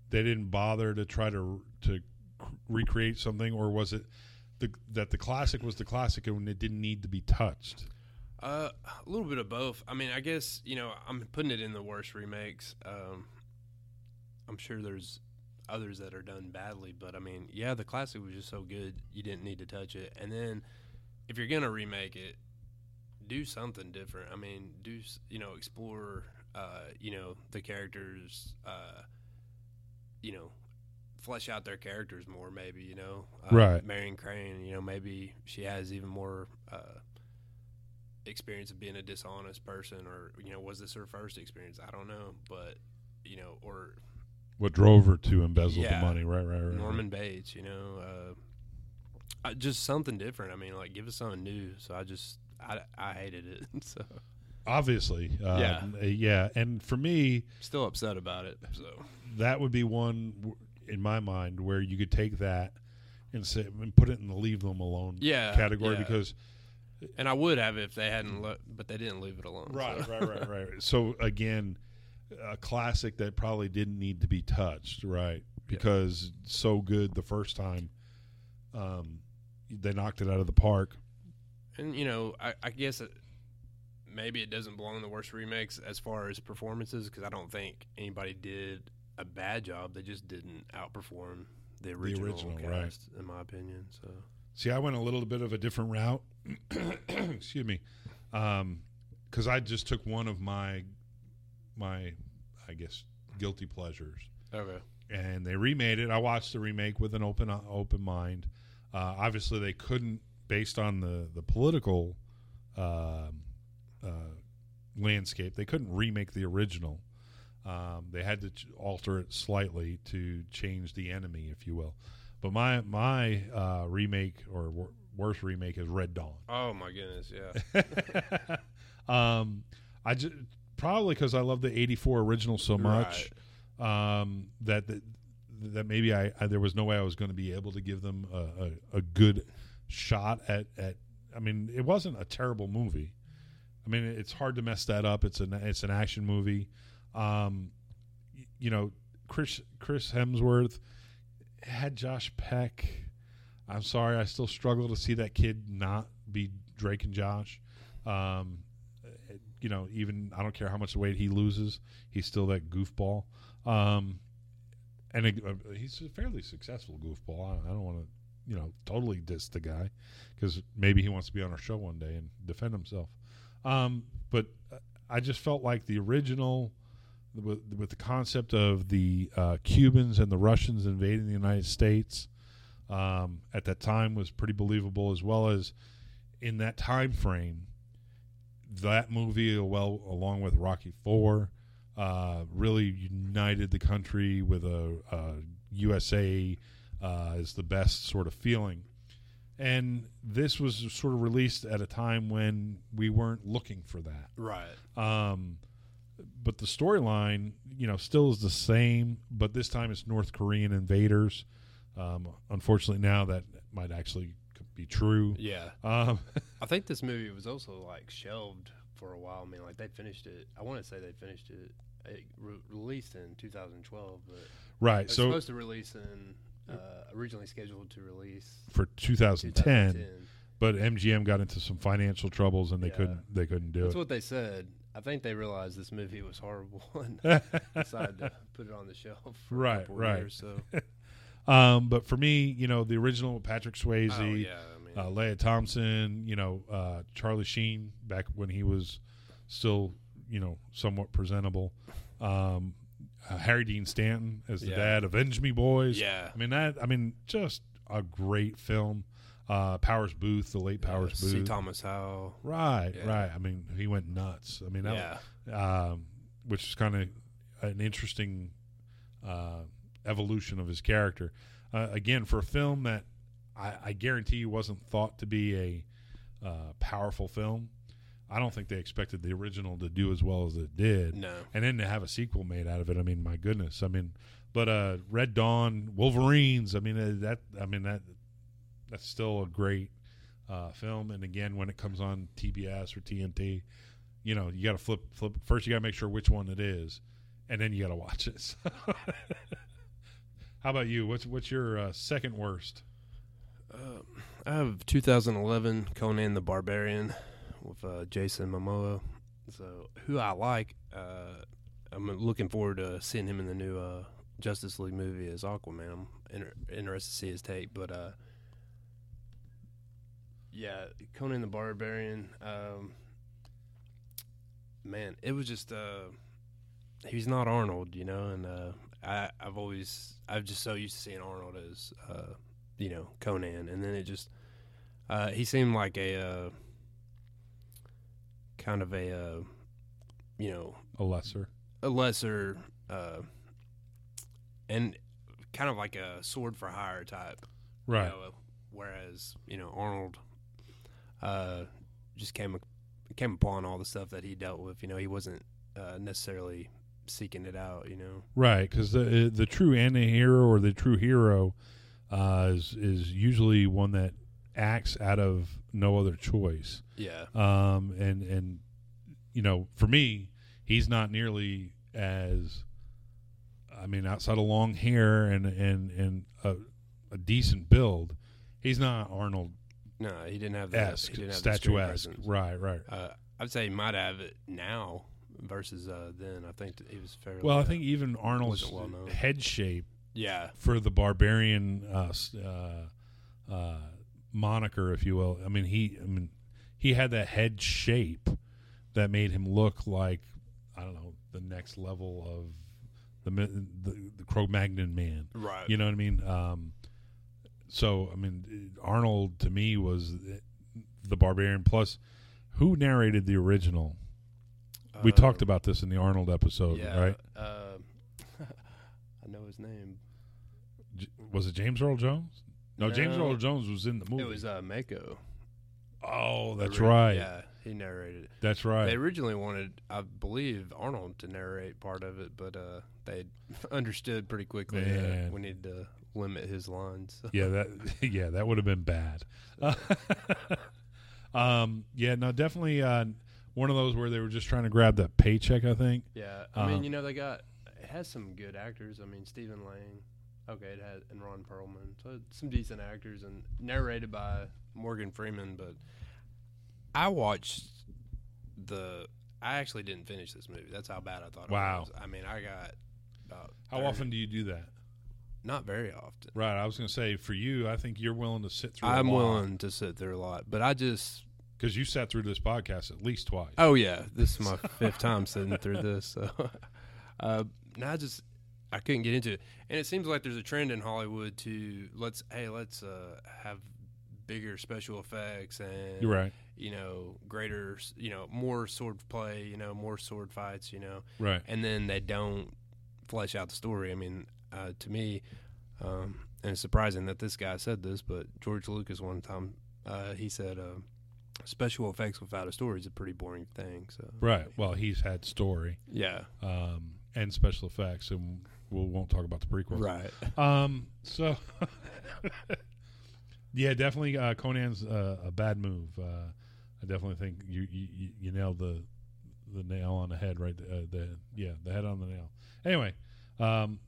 they didn't bother to try to to recreate something, or was it the, that the classic was the classic and it didn't need to be touched? Uh, a little bit of both. I mean, I guess, you know, I'm putting it in the worst remakes. Um, I'm sure there's others that are done badly, but I mean, yeah, the classic was just so good you didn't need to touch it. And then if you're going to remake it, do something different. I mean, do, you know, explore Uh, you know, the characters, uh, you know, flesh out their characters more, maybe, you know. Uh, right. Marion Crane, you know, maybe she has even more uh, experience of being a dishonest person, or, you know, was this her first experience? I don't know, but, you know, or... What drove her to embezzle yeah, the money, right, right, right. Norman right. Bates, you know, uh, I, just something different. I mean, like, give us something new. So I just I, I hated it. So obviously, uh, yeah, yeah. And for me, still upset about it. So that would be one in my mind where you could take that and say and put it in the leave them alone yeah, category yeah. because. And I would have if they hadn't, lo- but they didn't leave it alone. Right, so. right, right, right. So again, a classic that probably didn't need to be touched, right? Because yeah. so good the first time, um, they knocked it out of the park. And you know, I, I guess it, maybe it doesn't belong in the worst remakes as far as performances, because I don't think anybody did a bad job. They just didn't outperform the original, the original cast, right. in my opinion. So. See, I went a little bit of a different route. Excuse me. Um, 'cause I just took one of my, my, I guess, guilty pleasures. Okay. And they remade it. I watched the remake with an open, uh, open mind. Uh, obviously they couldn't, based on the, the political, uh, uh, landscape, they couldn't remake the original. Um, they had to ch- alter it slightly to change the enemy, if you will. But my my uh, remake or w- worst remake is Red Dawn. Oh my goodness, yeah. um, I just, probably because I love the eighty-four original so much right. um, that, that that maybe I, I there was no way I was going to be able to give them a, a, a good shot at, at. I mean, it wasn't a terrible movie. I mean, it's hard to mess that up. It's an it's an action movie. Um, y- you know, Chris Chris Hemsworth. Had Josh Peck. I'm sorry, I still struggle to see that kid not be Drake and Josh. Um, you know, even I don't care how much weight he loses, he's still that goofball. Um, and a, a, he's a fairly successful goofball. I, I don't want to, you know, totally diss the guy because maybe he wants to be on our show one day and defend himself. Um, but I just felt like the original. With, with the concept of the uh, Cubans and the Russians invading the United States um, at that time was pretty believable, as well as in that time frame, that movie, well, along with Rocky four, uh, really united the country with a, a U S A uh, is the best sort of feeling. And this was sort of released at a time when we weren't looking for that. Right. Um But the storyline, you know, still is the same, but this time it's North Korean invaders. Um, unfortunately, now that might actually be true. Yeah. Um, I think this movie was also, like, shelved for a while. I mean, like, they finished it. I want to say they finished it. It re- released in twenty twelve. But right. It was so supposed to release in, uh, originally scheduled to release. For twenty ten. twenty ten. But M G M got into some financial troubles, and they yeah. couldn't They couldn't do That's it. That's what they said. I think they realized this movie was horrible and decided to put it on the shelf for right, a couple right. years. So. um, but for me, you know, the original Patrick Swayze, oh, yeah, I mean. uh, Leia Thompson, you know, uh, Charlie Sheen back when he was still, you know, somewhat presentable. Um, uh, Harry Dean Stanton as the yeah. dad, Avenge Me Boys. Yeah. I mean, that. I mean, just a great film. Uh, Powers Booth, the late Powers yeah, Booth. C. Thomas Howell. Right, yeah. right. I mean, he went nuts. I mean, that yeah. was, um, which is kind of an interesting uh, evolution of his character. Uh, again, for a film that I, I guarantee you wasn't thought to be a uh, powerful film, I don't think they expected the original to do as well as it did. No. And then to have a sequel made out of it, I mean, my goodness. I mean, but uh, Red Dawn, Wolverines, I mean, uh, that, I mean, that. That's still a great uh, film, and again, when it comes on T B S or T N T, you know you got to flip, flip. First, you got to make sure which one it is, and then you got to watch it. So how about you? What's what's your uh, second worst? Uh, I have twenty eleven Conan the Barbarian with uh, Jason Momoa. So who I like, uh, I'm looking forward to seeing him in the new uh, Justice League movie as Aquaman. I'm inter- interested to see his take, but. Uh, Yeah, Conan the Barbarian, um, man, it was just, uh, he's not Arnold, you know, and uh, I, I've always, I'm just so used to seeing Arnold as, uh, you know, Conan, and then it just, uh, he seemed like a, uh, kind of a, uh, you know. A lesser. A lesser, uh, and kind of like a sword for hire type. Right. You know, Whereas, you know, Arnold uh, just came came upon all the stuff that he dealt with. You know, he wasn't uh, necessarily seeking it out, you know. Right, because the the true anti-hero or the true hero uh, is is usually one that acts out of no other choice. Yeah. Um. And and you know, for me, he's not nearly as. I mean, outside of long hair and and and a, a decent build, he's not Arnold. No, he didn't have that statuesque. Right, right. Uh, I'd say he might have it now versus uh, then. I think he was fairly. Well, I think even Arnold's well head shape. Yeah. For the barbarian uh, uh, uh, moniker, if you will. I mean, he. I mean, he had that head shape that made him look like, I don't know, the next level of. The, the the Cro-Magnon man, right? You know what I mean. Um, so I mean, Arnold to me was the, the barbarian. Plus, who narrated the original? Uh, we talked about this in the Arnold episode, yeah, right? Uh, I know his name. J- was it James Earl Jones? No, no, James Earl Jones was in the movie. It was uh, Mako. Oh, that's right. Yeah, he narrated it. That's right. They originally wanted, I believe, Arnold to narrate part of it, but uh, they understood pretty quickly Man. that we needed to limit his lines. yeah, that yeah, that would have been bad. um, yeah, no, definitely uh, one of those where they were just trying to grab that paycheck, I think. Yeah, I um, mean, you know, they got it has some good actors. I mean, Stephen Lang. Okay, it had and Ron Perlman, so some decent actors, and narrated by Morgan Freeman. But I watched the. I actually didn't finish this movie. That's how bad I thought. Wow. It was. I mean, I got. About how often do you do that? Not very often. Right. I was going to say for you, I think you're willing to sit through. I'm a lot. willing to sit through a lot, but I just because you sat through this podcast at least twice. Oh yeah, this is my fifth time sitting through this. So, uh, now I just. I couldn't get into it. And it seems like there's a trend in Hollywood to let's hey, let's uh, have bigger special effects and right. you know, greater, you know, more sword play, you know, more sword fights, you know. Right. And then they don't flesh out the story. I mean, uh, to me, um, and it's surprising that this guy said this, but George Lucas one time uh, he said uh, special effects without a story is a pretty boring thing. So right. Well, he's had story. Yeah. Um, and special effects and we won't talk about the prequel. Right. Um, so, yeah, definitely uh, Conan's uh, a bad move. Uh, I definitely think you, you you nailed the the nail on the head, right? Uh, the Yeah, the head on the nail. Anyway, um,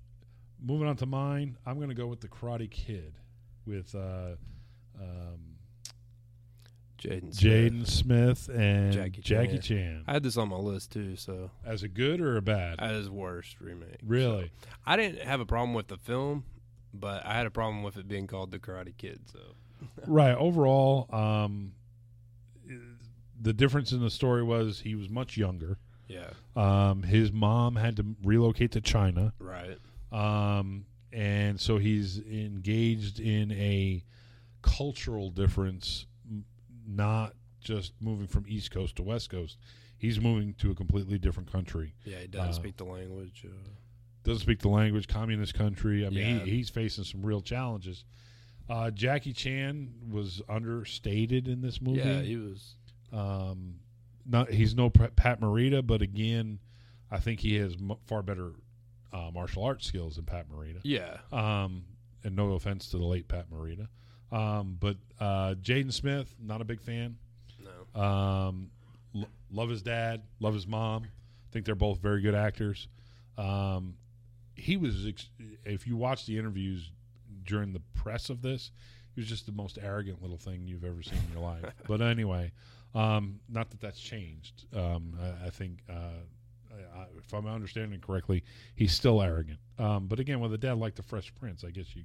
moving on to mine, I'm going to go with The Karate Kid with uh, um, Jaden Jaden Smith. Smith and Jackie, Jackie Chan. Chan. I had this on my list too. So, as a good or a bad? As worst remake. Really? So. I didn't have a problem with the film, but I had a problem with it being called The Karate Kid. So, right. Overall, um, the difference in the story was he was much younger. Yeah. Um, his mom had to relocate to China. Right. Um, and so he's engaged in a cultural difference. Not just moving from East Coast to West Coast. He's moving to a completely different country. Yeah, he doesn't uh, speak the language. Uh, doesn't speak the language, communist country. I mean, yeah. he, he's facing some real challenges. Uh, Jackie Chan was understated in this movie. Yeah, he was. Um, not He's no Pat Morita, but again, I think he has m- far better uh, martial arts skills than Pat Morita. Yeah. Um, and no offense to the late Pat Morita. Um, but uh, Jaden Smith, not a big fan. No. Um, lo- love his dad, love his mom. I think they're both very good actors. Um, he was, ex- if you watch the interviews during the press of this, he was just the most arrogant little thing you've ever seen in your life. But anyway, um, not that that's changed. Um, I, I think, uh, I, I, if I'm understanding correctly, he's still arrogant. Um, but again, with a dad like the Fresh Prince, I guess you.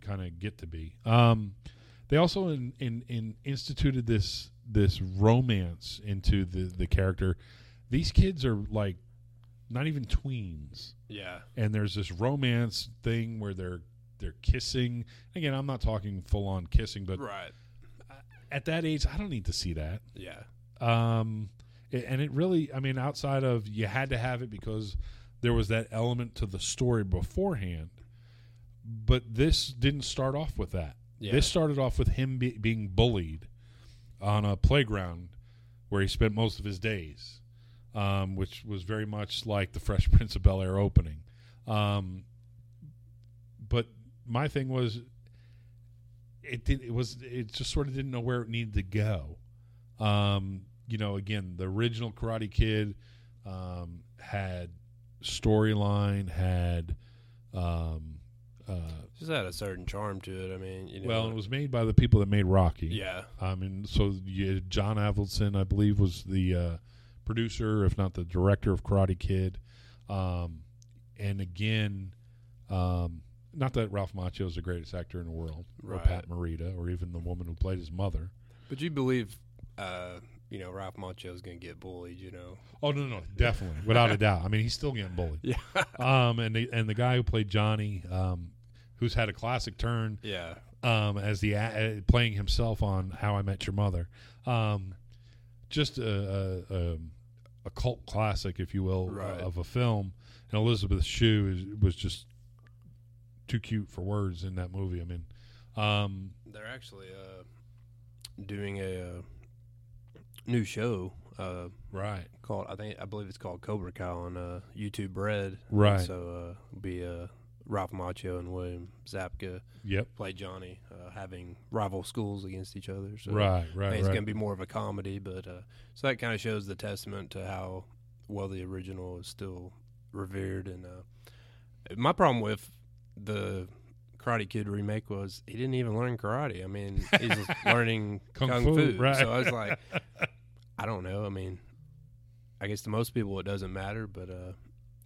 kind of get to be. Um, they also in, in, in instituted this this romance into the, the character. These kids are like not even tweens. Yeah. And there's this romance thing where they're they're kissing. Again, I'm not talking full on kissing, but right. at that age, I don't need to see that. Yeah. Um, it, and it really, I mean, outside of you had to have it because there was that element to the story beforehand. But this didn't start off with that. Yeah. This started off with him be- being bullied on a playground where he spent most of his days, um, which was very much like the Fresh Prince of Bel-Air opening. Um, but my thing was, it did, it was it just sort of didn't know where it needed to go. Um, you know, again, the original Karate Kid um, had storyline, had. Um, uh, just had a certain charm to it. I mean, you know, well, it was made by the people that made Rocky. Yeah. I mean, so you, John Avildsen, I believe, was the uh, producer, if not the director, of Karate Kid. Um, and again, um, not that Ralph Macchio is the greatest actor in the world, right. or Pat Morita, or even the woman who played his mother. But you believe, uh, you know, Ralph Macchio is going to get bullied, you know? Oh, no, no, no definitely, without a doubt. I mean, he's still getting bullied. Yeah. Um, and the, and the guy who played Johnny, um, who's had a classic turn, yeah, um, as the a- playing himself on How I Met Your Mother, um, just a, a, a cult classic, if you will, right. uh, of a film. And Elizabeth Shue is, was just too cute for words in that movie. I mean, um, they're actually uh, doing a. Uh, new show, uh, right? Called I think I believe it's called Cobra Kai on uh, YouTube Red, right? So uh, be uh, Ralph Macchio and William Zabka, yep, play Johnny, uh, having rival schools against each other. So right, right. I think it's right. going to be more of a comedy, but uh, so that kind of shows the testament to how well the original is still revered. And uh, my problem with the Karate Kid remake was he didn't even learn karate. I mean, he's learning kung, kung fu. fu. Right. So I was like. I don't know. I mean, I guess to most people it doesn't matter, but uh,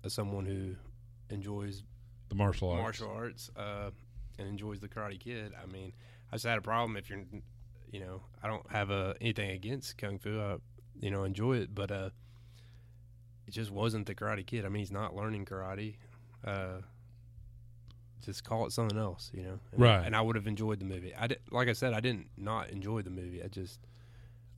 as someone who enjoys the martial arts, martial arts uh, and enjoys the Karate Kid, I mean, I just had a problem if you're, you know, I don't have uh, anything against Kung Fu. I, you know, enjoy it, but uh, it just wasn't the Karate Kid. I mean, he's not learning karate. Uh, just call it something else, you know? And right. I, and I would have enjoyed the movie. I did, like I said, I didn't not enjoy the movie. I just...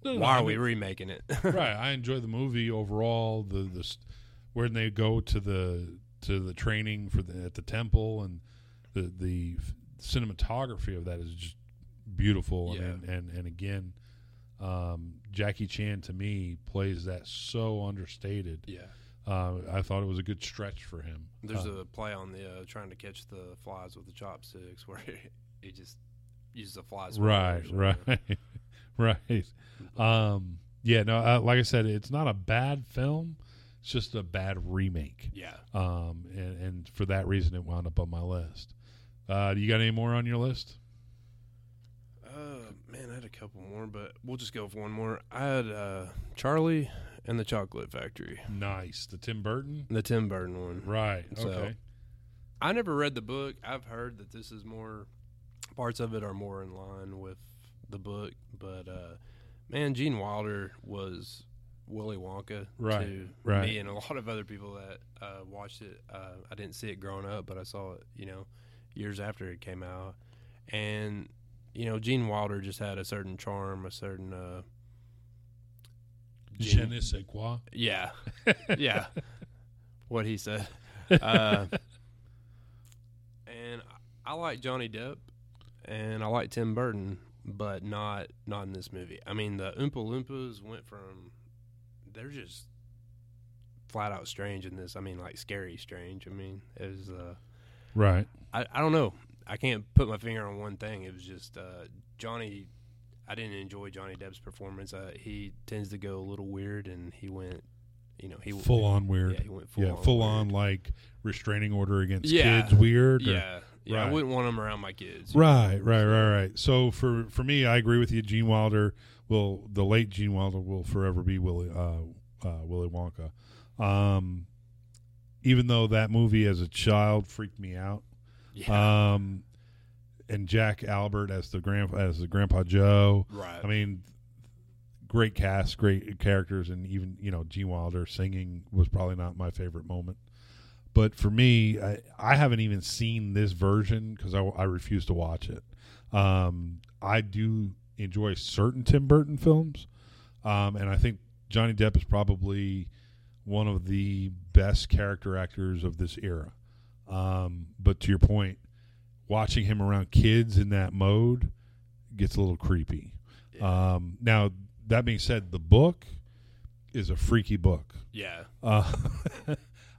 No, Why no, are we I mean, remaking it? Right, I enjoy the movie overall. The the st- where they go to the to the training for the, at the temple, and the the cinematography of that is just beautiful. Yeah. And, and and again, um, Jackie Chan to me plays that so understated. Yeah, uh, I thought it was a good stretch for him. There's uh, a play on the uh, trying to catch the flies with the chopsticks where he just uses the flies. Right, right. Right. Um, yeah, no, I, like I said, it's not a bad film. It's just a bad remake. Yeah. Um, and, and for that reason, it wound up on my list. Uh, do you got any more on your list? Uh, man, I had a couple more, but we'll just go for one more. I had uh, Charlie and the Chocolate Factory. Nice. The Tim Burton? The Tim Burton one. Right. So, okay. I never read the book. I've heard that this is more, parts of it are more in line with the book, but uh man, Gene Wilder was Willy Wonka right, to right. me and a lot of other people that uh watched it. uh I didn't see it growing up, but I saw it, you know, years after it came out. And you know, Gene Wilder just had a certain charm, a certain uh je ne sais quoi. Yeah. Yeah. What he said. Uh and I like Johnny Depp and I like Tim Burton, but not not in this movie. I mean, the Oompa Loompas went from, they're just flat out strange in this. I mean, like scary strange. I mean, it was uh right. I, I don't know. I can't put my finger on one thing. It was just uh Johnny. I didn't enjoy Johnny Depp's performance. Uh, he tends to go a little weird, and he went, you know, he full on weird. Yeah, he went full yeah, on full weird. on like restraining order against yeah. kids weird. Or? Yeah. Yeah, right. I wouldn't want them around my kids. Right, know? right, right, right. So for, for me, I agree with you. Gene Wilder will, the late Gene Wilder will forever be Willy uh, uh, Willy Wonka. Um, even though that movie as a child freaked me out, yeah. um, and Jack Albert as the grand as the Grandpa Joe. Right. I mean, great cast, great characters, and even you know Gene Wilder singing was probably not my favorite moment. But for me, I, I haven't even seen this version because I, I refuse to watch it. Um, I do enjoy certain Tim Burton films, um, and I think Johnny Depp is probably one of the best character actors of this era. Um, but to your point, watching him around kids in that mode gets a little creepy. Yeah. Um, now, that being said, the book is a freaky book. Yeah. Uh,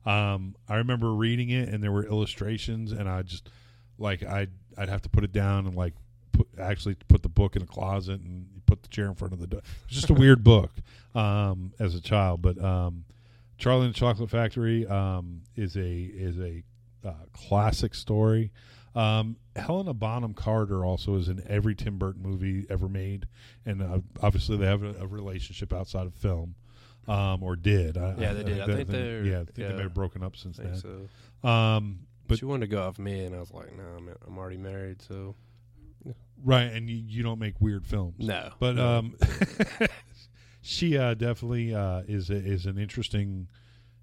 um, I remember reading it, and there were illustrations, and I just, like, I'd, I'd have to put it down and, like, put, actually put the book in a closet and put the chair in front of the door. It's just a weird book um, as a child. But um, Charlie and the Chocolate Factory um, is a is a uh, classic story. Um, Helena Bonham Carter also is in every Tim Burton movie ever made, and uh, obviously they have a, a relationship outside of film, um, or did. I, yeah, I, they did. I, I think they yeah, I think yeah, they may have broken up since then. So. Um, but she wanted to go off me, and I was like, no, I'm, I'm already married, so. Yeah. Right, and you, you don't make weird films. No, but no. Um, she uh, definitely uh, is a, is an interesting,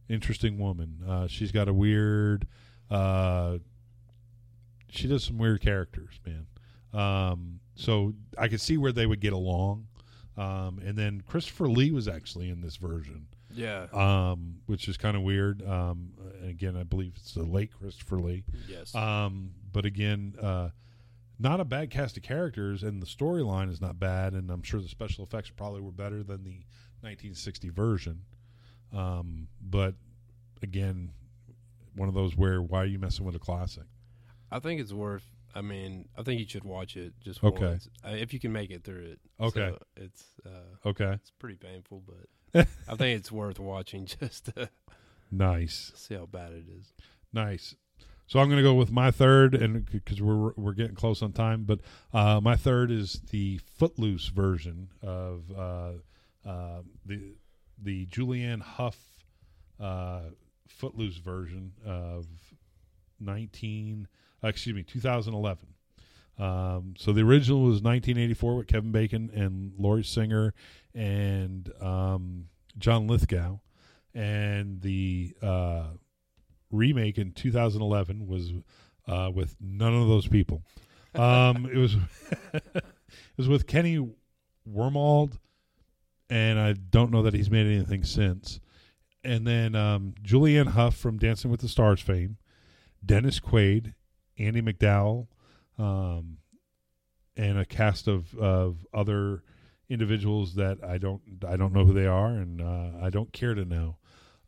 interesting woman. Uh, she's got a weird. Uh, She does some weird characters, man. Um, so I could see where they would get along. Um, and then Christopher Lee was actually in this version. Yeah. Um, which is kind of weird. Um, and again, I believe it's the late Christopher Lee. Yes. Um, but again, uh, not a bad cast of characters, and the storyline is not bad. And I'm sure the special effects probably were better than the nineteen sixty version. Um, but again, one of those where why are you messing with a classic? I think it's worth. I mean, I think you should watch it just okay. once uh, if you can make it through it. Okay, so it's uh, okay. It's pretty painful, but I think it's worth watching just to nice see how bad it is. Nice. So I'm going to go with my third, and because we're we're getting close on time, but uh, my third is the Footloose version of uh, uh, the the Julianne Hough uh, Footloose version of nineteen. Excuse me, two thousand eleven. Um, so the original was nineteen eighty-four with Kevin Bacon and Laurie Singer and um, John Lithgow. And the uh, remake in two thousand eleven was uh, with none of those people. Um, it was it was with Kenny Wormald, and I don't know that he's made anything since. And then um, Julianne Hough from Dancing with the Stars fame, Dennis Quaid, Andy McDowell, um, and a cast of, of other individuals that I don't I don't know who they are, and uh, I don't care to know.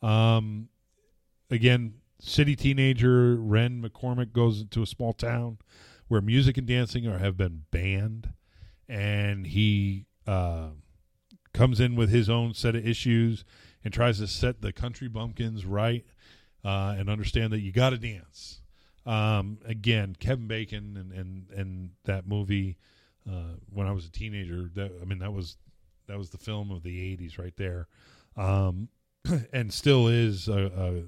Um, again, city teenager Ren McCormick goes into a small town where music and dancing are have been banned, and he uh, comes in with his own set of issues and tries to set the country bumpkins right uh, and understand that you got to dance. Um, again, Kevin Bacon and, and, and that movie, uh, when I was a teenager, that, I mean, that was, that was the film of the eighties right there. Um, and still is a,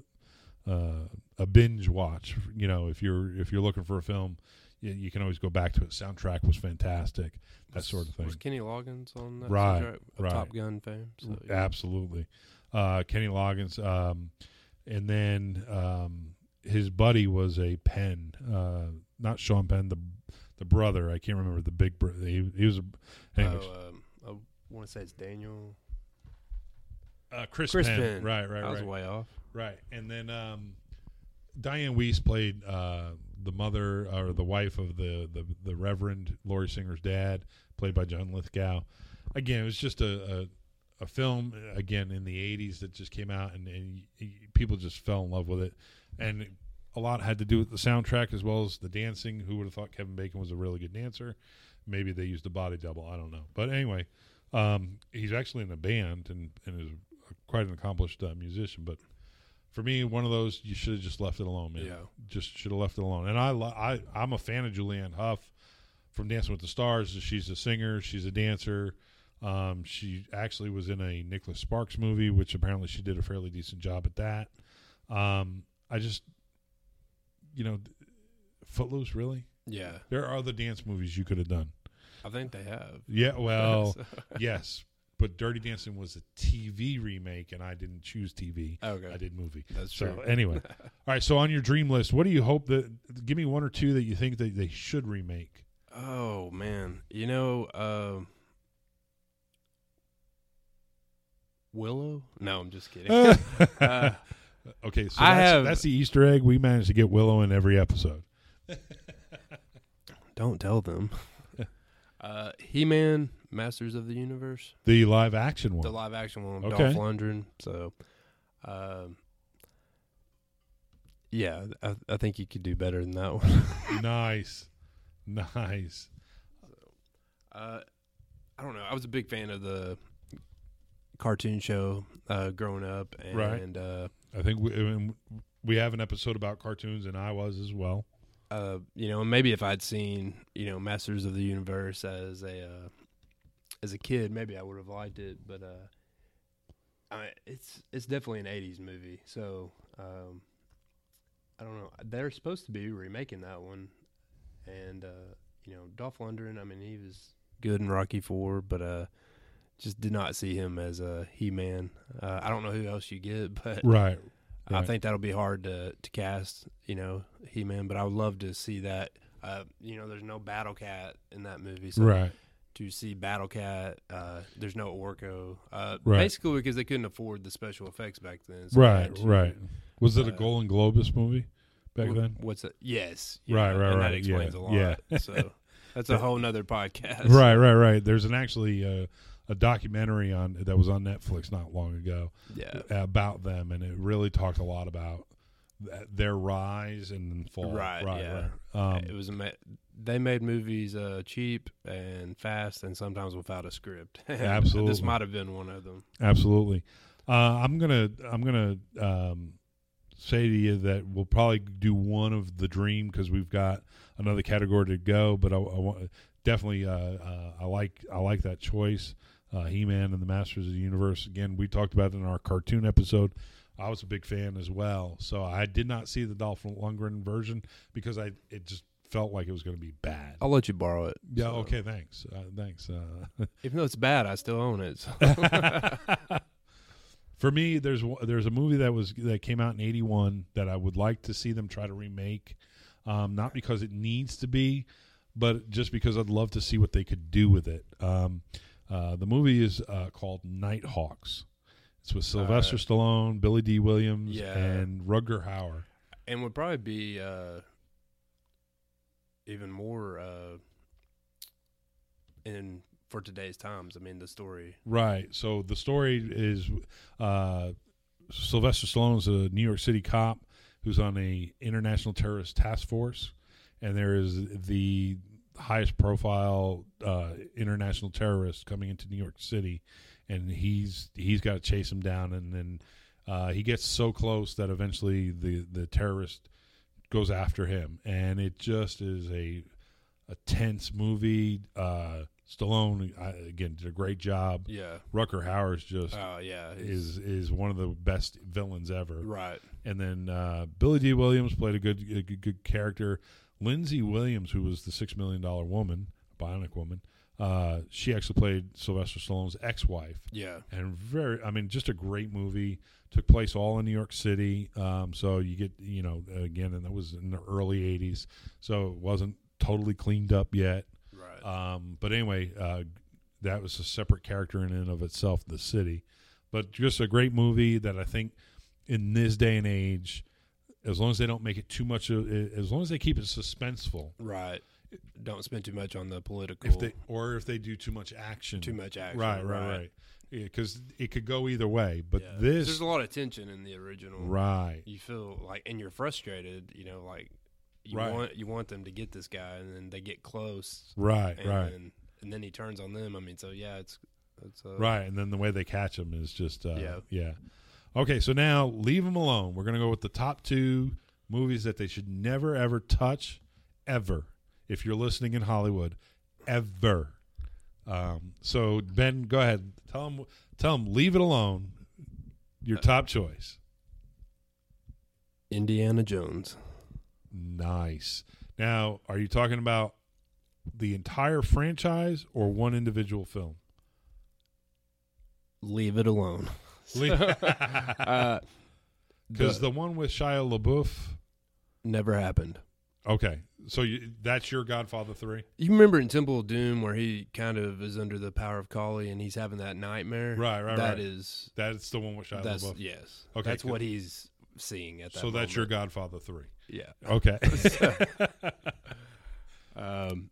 a, uh, a binge watch, you know, if you're, if you're looking for a film, you, you can always go back to it. Soundtrack was fantastic, that was, sort of thing. Was Kenny Loggins on that? Right. Soundtrack? Right. Top Gun fame. So, yeah. Absolutely. Uh, Kenny Loggins. Um, and then, um, his buddy was a Penn, uh, not Sean Penn, the the brother. I can't remember the big brother. He, he was a. Anyways. Oh, um, I want to say it's Daniel. Uh, Chris, Chris Penn. Penn. Right, right, right. I was right. way off. Right. And then um, Diane Weiss played uh, the mother or the wife of the, the, the Reverend Laurie Singer's dad, played by John Lithgow. Again, it was just a, a, a film, again, in the eighties that just came out, and, and people just fell in love with it. And a lot had to do with the soundtrack as well as the dancing. Who would have thought Kevin Bacon was a really good dancer? Maybe they used a body double. I don't know. But anyway, um, he's actually in a band and, and is quite an accomplished uh, musician. But for me, one of those, you should have just left it alone, man. Yeah. Just should have left it alone. And I, I, I'm a fan of Julianne Hough from Dancing with the Stars. She's a singer. She's a dancer. Um, she actually was in a Nicholas Sparks movie, which apparently she did a fairly decent job at that. Um I just, you know, Footloose, really? Yeah. There are other dance movies you could have done. I think they have. Yeah, well, yes. But Dirty Dancing was a T V remake, and I didn't choose T V. Okay. I did movie. That's true. So, anyway. All right, so on your dream list, what do you hope that – give me one or two that you think that they should remake. Oh, man. You know, um – Willow? No, I'm just kidding. uh, Okay, so that's, have, that's the Easter egg. We managed to get Willow in every episode. Don't tell them. uh, He-Man, Masters of the Universe. The live action one. The live action one. Okay. Dolph Lundgren. So, uh, yeah, I, I think you could do better than that one. Nice. Nice. So, uh, I don't know. I was a big fan of the cartoon show uh, growing up. And, right. Uh, I think we, we have an episode about cartoons, and I was as well. Uh, you know, maybe if I'd seen, you know, Masters of the Universe as a uh, as a kid, maybe I would have liked it. But uh, I mean, it's it's definitely an eighties movie. So um, I don't know. They're supposed to be remaking that one, and uh, you know, Dolph Lundgren. I mean, he was good in Rocky Four, but uh, just did not see him as a He-Man. Uh, I don't know who else you get, but right. Right. I think that'll be hard to, to cast, you know, He-Man, but I would love to see that. Uh, you know, there's no Battle Cat in that movie. So right. To see Battle Cat, uh, there's no Orko. Uh, right. Basically because they couldn't afford the special effects back then. So right, to, right. Was uh, it a Golden Globus movie back w- then? What's it? Yes. Right, know, right, and right. That explains yeah, a lot. Yeah. So that's a whole nother podcast. Right, right, right. There's an actually uh, – a documentary on that was on Netflix not long ago yeah. about them, and it really talked a lot about th- their rise and then fall. Right, right, yeah. Right. Um, it was ama- they made movies uh, cheap and fast, and sometimes without a script. Absolutely, this might have been one of them. Absolutely, uh, I'm gonna I'm gonna um, say to you that we'll probably do one of the dream because we've got another category to go. But I, I want definitely uh, uh, I like I like that choice. Uh, He-Man and the Masters of the Universe. Again, we talked about it in our cartoon episode. I was a big fan as well. So I did not see the Dolph Lundgren version because I it just felt like it was going to be bad. I'll let you borrow it. Yeah, so. Okay, thanks. Uh, thanks. Uh, Even though it's bad, I still own it. So. For me, there's there's a movie that was that came out in eighty-one that I would like to see them try to remake, um, not because it needs to be, but just because I'd love to see what they could do with it. Um Uh, the movie is uh, called Nighthawks. It's with Sylvester uh, Stallone, Billy Dee Williams, yeah. and Rutger Hauer. And would probably be uh, even more uh, in for today's times. I mean, the story. Right. So the story is uh, Sylvester Stallone is a New York City cop who's on a international terrorist task force, and there is the highest profile uh, international terrorist coming into New York City, and he's he's got to chase him down, and then uh, he gets so close that eventually the, the terrorist goes after him, and it just is a a tense movie. Uh, Stallone I, again did a great job. Yeah, Rutger Hauer's just oh yeah is is one of the best villains ever. Right, and then uh, Billy Dee Williams played a good a good, good character. Lindsay Williams, who was the six million dollars woman, bionic woman, uh, she actually played Sylvester Stallone's ex-wife. Yeah. And very, I mean, just a great movie. Took place all in New York City. Um, so you get, you know, again, and that was in the early eighties. So it wasn't totally cleaned up yet. Right. Um, but anyway, uh, that was a separate character in and of itself, the city. But just a great movie that I think in this day and age, as long as they don't make it too much, as long as they keep it suspenseful, right? Don't spend too much on the political, if they, or if they do too much action, too much action, right, right, right. Because right. yeah, it could go either way. But yeah. this, there's a lot of tension in the original, right? You feel like, and you're frustrated, you know, like you right. want you want them to get this guy, and then they get close, right, and right, then, and then he turns on them. I mean, so yeah, it's it's uh, right, and then the way they catch him is just uh, yeah, yeah. Okay, so now leave them alone. We're going to go with the top two movies that they should never, ever touch, ever, if you're listening in Hollywood, ever. Um, so, Ben, go ahead. Tell them, tell them, leave it alone, your top choice. Indiana Jones. Nice. Now, are you talking about the entire franchise or one individual film? Leave it alone. Because uh, the, the one with Shia LaBeouf never happened. Okay, so you, that's your Godfather three. You remember in Temple of Doom where he kind of is under the power of Kali and he's having that nightmare. Right, right, that right. is that's the one with Shia that's, LaBeouf. Yes, okay, that's what he's seeing at that. So moment. That's your Godfather three. Yeah. Okay. So, Um,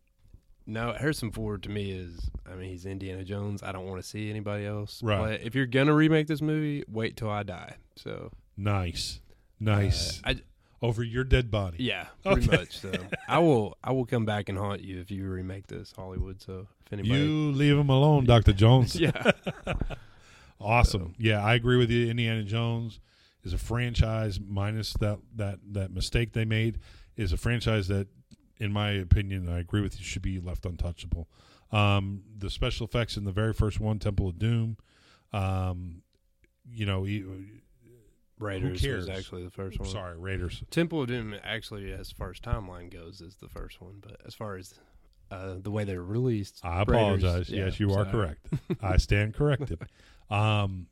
no, Harrison Ford to me is, I mean, he's Indiana Jones. I don't want to see anybody else. Right. Play. If you're going to remake this movie, wait till I die. So Nice. Nice. Uh, I, Over your dead body. Yeah, pretty okay. much. So I will I will come back and haunt you if you remake this, Hollywood. So if anybody, you leave him alone, Doctor Jones. Yeah. Awesome. So. Yeah, I agree with you. Indiana Jones is a franchise, minus that, that, that mistake they made, is a franchise that, in my opinion, I agree with you, should be left untouchable. Um, the special effects in the very first one, Temple of Doom, um, you know, he, Raiders was actually the first one. Sorry, Raiders. Temple of Doom, actually, as far as timeline goes, is the first one. But as far as uh, the way they're released, I Raiders, apologize. Yeah, yes, you sorry. are correct. I stand corrected. Um,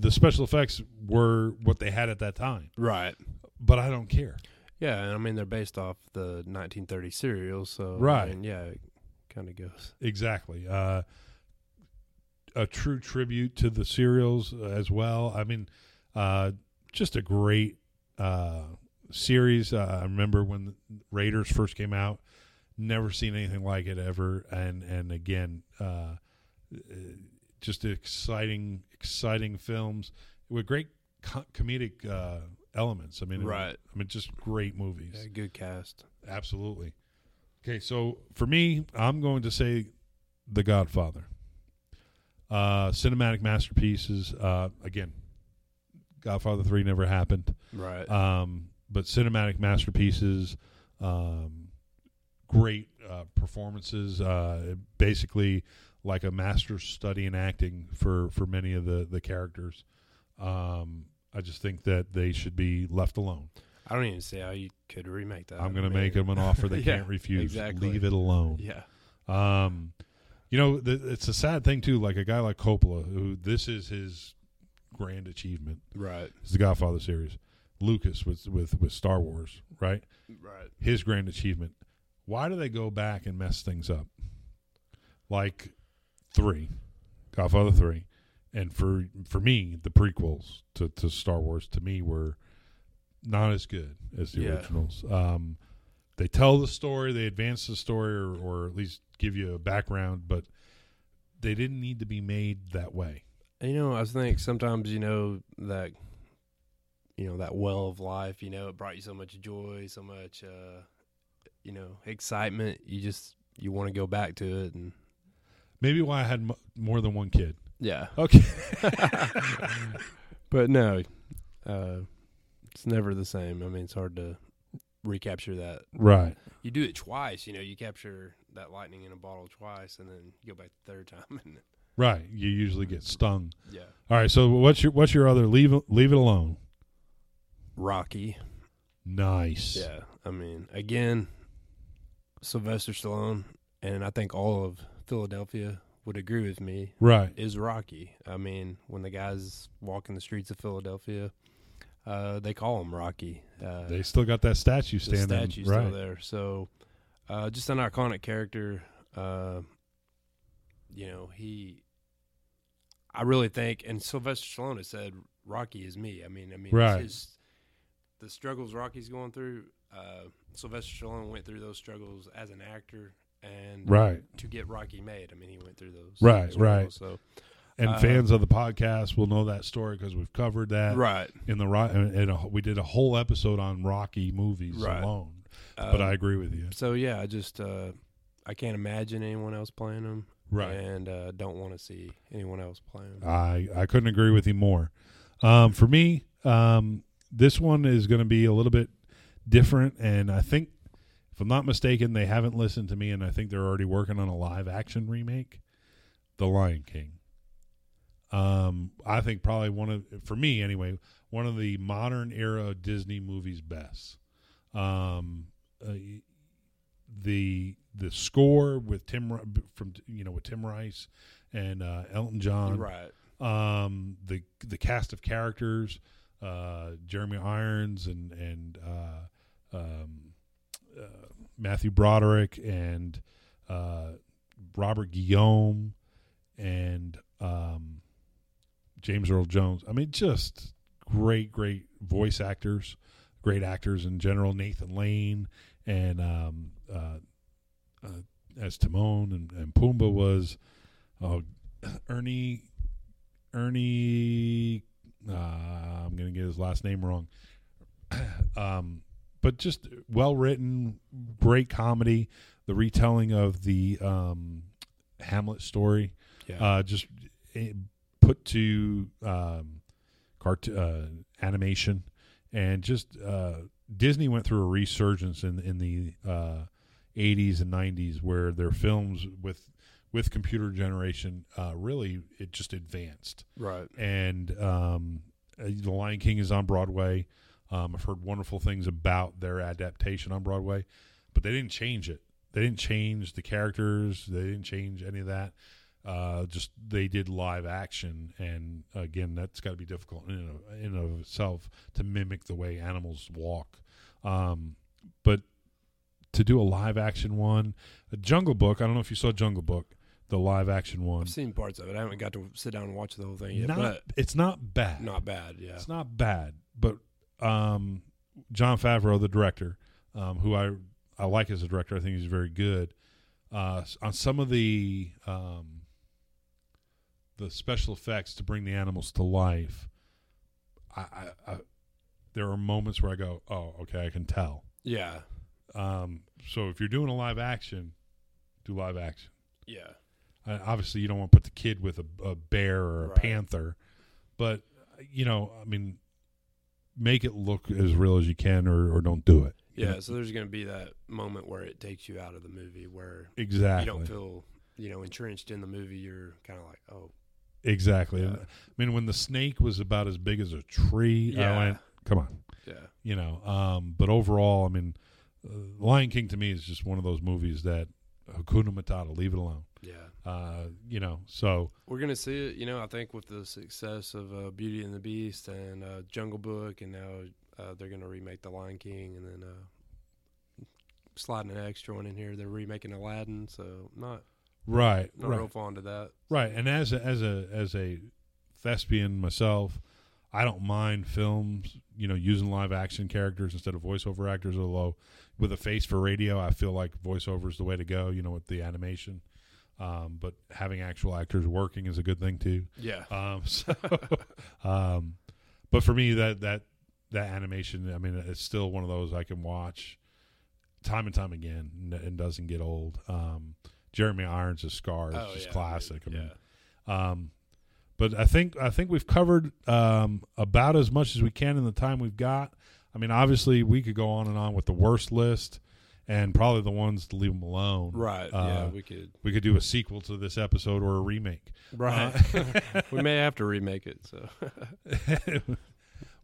the special effects were what they had at that time. Right. But I don't care. Yeah, and I mean, they're based off the nineteen thirties serial, so right. I mean, yeah, it kind of goes. Exactly. Uh, a true tribute to the serials as well. I mean... Uh, just a great uh, series. Uh, I remember when Raiders first came out, never seen anything like it ever. And, and again, uh, just exciting, exciting films with great co- comedic uh, elements. I mean, right. I mean, just great movies. Yeah, good cast. Absolutely. Okay, so for me, I'm going to say The Godfather. Uh, cinematic masterpieces, uh, again, Godfather three never happened. Right. Um, but cinematic masterpieces, um, great uh, performances, uh, basically like a master's study in acting for, for many of the, the characters. Um, I just think that they should be left alone. I don't even see how you could remake that. I'm going to make them an offer they yeah, can't refuse. Exactly. Leave it alone. Yeah. Um, you know, th- it's a sad thing, too. Like a guy like Coppola, who this is his... grand achievement, right? It's the Godfather series. Lucas with with with Star Wars, right? Right. His grand achievement. Why do they go back and mess things up? Like three, Godfather three, and for for me, the prequels to, to Star Wars to me were not as good as the yeah. originals. Um, they tell the story, they advance the story, or, or at least give you a background, but they didn't need to be made that way. You know, I think sometimes, you know, that, you know, that well of life, you know, it brought you so much joy, so much, uh, you know, excitement. You just, you want to go back to it. And maybe why I had m- more than one kid. Yeah. Okay. But no, uh, it's never the same. I mean, it's hard to recapture that. Right. You do it twice, you know, you capture that lightning in a bottle twice and then you go back the third time and right, you usually get stung. Yeah. All right, so what's your what's your other leave leave it alone? Rocky. Nice. Yeah. I mean, again, Sylvester Stallone, and I think all of Philadelphia would agree with me. Right. Is Rocky. I mean, when the guys walk in the streets of Philadelphia, uh, they call him Rocky. Uh, they still got that statue standing. The statue's right. still there. So, uh, just an iconic character. Uh, you know, he. I really think, and Sylvester Stallone has said, "Rocky is me." I mean, I mean, right. his, the struggles Rocky's going through. Uh, Sylvester Stallone went through those struggles as an actor, and right. to get Rocky made. I mean, he went through those. Right, right. So, and uh, fans of the podcast will know that story because we've covered that. Right. In the and we did a whole episode on Rocky movies right. alone. Um, but I agree with you. So yeah, I just uh, I can't imagine anyone else playing him. Right. And uh, don't want to see anyone else playing. I, I couldn't agree with you more. Um, for me, um, this one is going to be a little bit different. And I think, if I'm not mistaken, they haven't listened to me, and I think they're already working on a live-action remake, The Lion King. Um, I think probably one of, for me anyway, one of the modern era Disney movies best. Um, uh, the... The score with Tim from you know with Tim Rice and uh, Elton John, right? Um, the the cast of characters, uh, Jeremy Irons and and uh, um, uh, Matthew Broderick and uh, Robert Guillaume and um, James Earl Jones. I mean, just great, great voice actors, great actors in general. Nathan Lane and um, uh, uh, as Timon and, and Pumbaa was uh, Ernie Ernie. Uh, I'm going to get his last name wrong. um, but just well written, great comedy. The retelling of the um, Hamlet story, yeah. uh, just put to um, cart- uh, animation, and just uh, Disney went through a resurgence in in the uh, eighties and nineties where their films with with computer generation uh, really it just advanced, right? And um, The Lion King is on Broadway. Um, I've heard wonderful things about their adaptation on Broadway, but they didn't change it. They didn't change the characters. They didn't change any of that. Uh, just they did live action, and again, that's got to be difficult in and in of itself to mimic the way animals walk. Um, but to do a live action one, a Jungle Book. I don't know if you saw Jungle Book, the live action one. I've seen parts of it. I haven't got to sit down and watch the whole thing yet. Not, but it's not bad. Not bad. Yeah, it's not bad. But um, Jon Favreau, the director, um, who I. I like as a director. I think he's very good. Uh, on some of the um, the special effects to bring the animals to life, I, I, I, there are moments where I go, oh, okay, I can tell. Yeah. Um, so if you're doing a live action, do live action. Yeah. Uh, obviously, you don't want to put the kid with a, a bear or a right. panther. But, you know, I mean, make it look as real as you can or, or don't do it. Yeah, so there's going to be that moment where it takes you out of the movie where exactly. you don't feel, you know, entrenched in the movie. You're kind of like, oh. Exactly. Yeah. I mean, when the snake was about as big as a tree, yeah. I went, come on. Yeah. You know, um, but overall, I mean, uh, Lion King to me is just one of those movies that Hakuna Matata, leave it alone. Yeah. Uh, you know, so. We're going to see it, you know, I think with the success of uh, Beauty and the Beast and uh, Jungle Book and now Uh, they're going to remake The Lion King, and then uh, sliding an extra one in here. They're remaking Aladdin, so not right. Not right. real fond of that, right? And as a, as a as a thespian myself, I don't mind films, you know, using live action characters instead of voiceover actors. Although with a face for radio, I feel like voiceover is the way to go. You know, with the animation, um, but having actual actors working is a good thing too. Yeah. Um, so, um, but for me, that that. That animation, I mean, it's still one of those I can watch time and time again and, and doesn't get old. Um, Jeremy Irons' Scar is oh, just yeah, classic. Dude, I mean, yeah. um, but I think I think we've covered um, about as much as we can in the time we've got. I mean, obviously, we could go on and on with the worst list and probably the ones to leave them alone. Right, uh, yeah, we could. We could do a sequel to this episode or a remake. Right. Uh, we may have to remake it, so...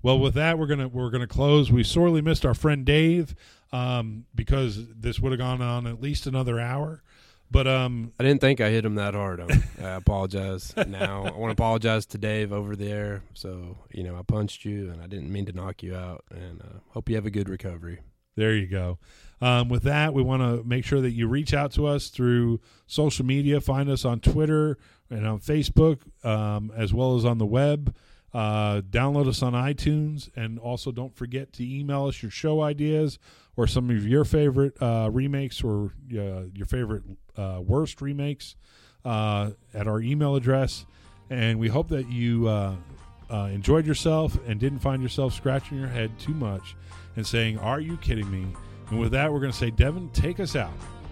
Well, with that, we're gonna we're gonna close. We sorely missed our friend Dave um, because this would have gone on at least another hour. But um, I didn't think I hit him that hard. Um, I apologize. Now I want to apologize to Dave over there. So you know, I punched you and I didn't mean to knock you out. And uh, hope you have a good recovery. There you go. Um, with that, we want to make sure that you reach out to us through social media. Find us on Twitter and on Facebook, um, as well as on the web. Uh, download us on iTunes, and also don't forget to email us your show ideas or some of your favorite uh, remakes or uh, your favorite uh, worst remakes uh, at our email address. And we hope that you uh, uh, enjoyed yourself and didn't find yourself scratching your head too much and saying, "Are you kidding me?" And with that, we're going to say, Devin, take us out.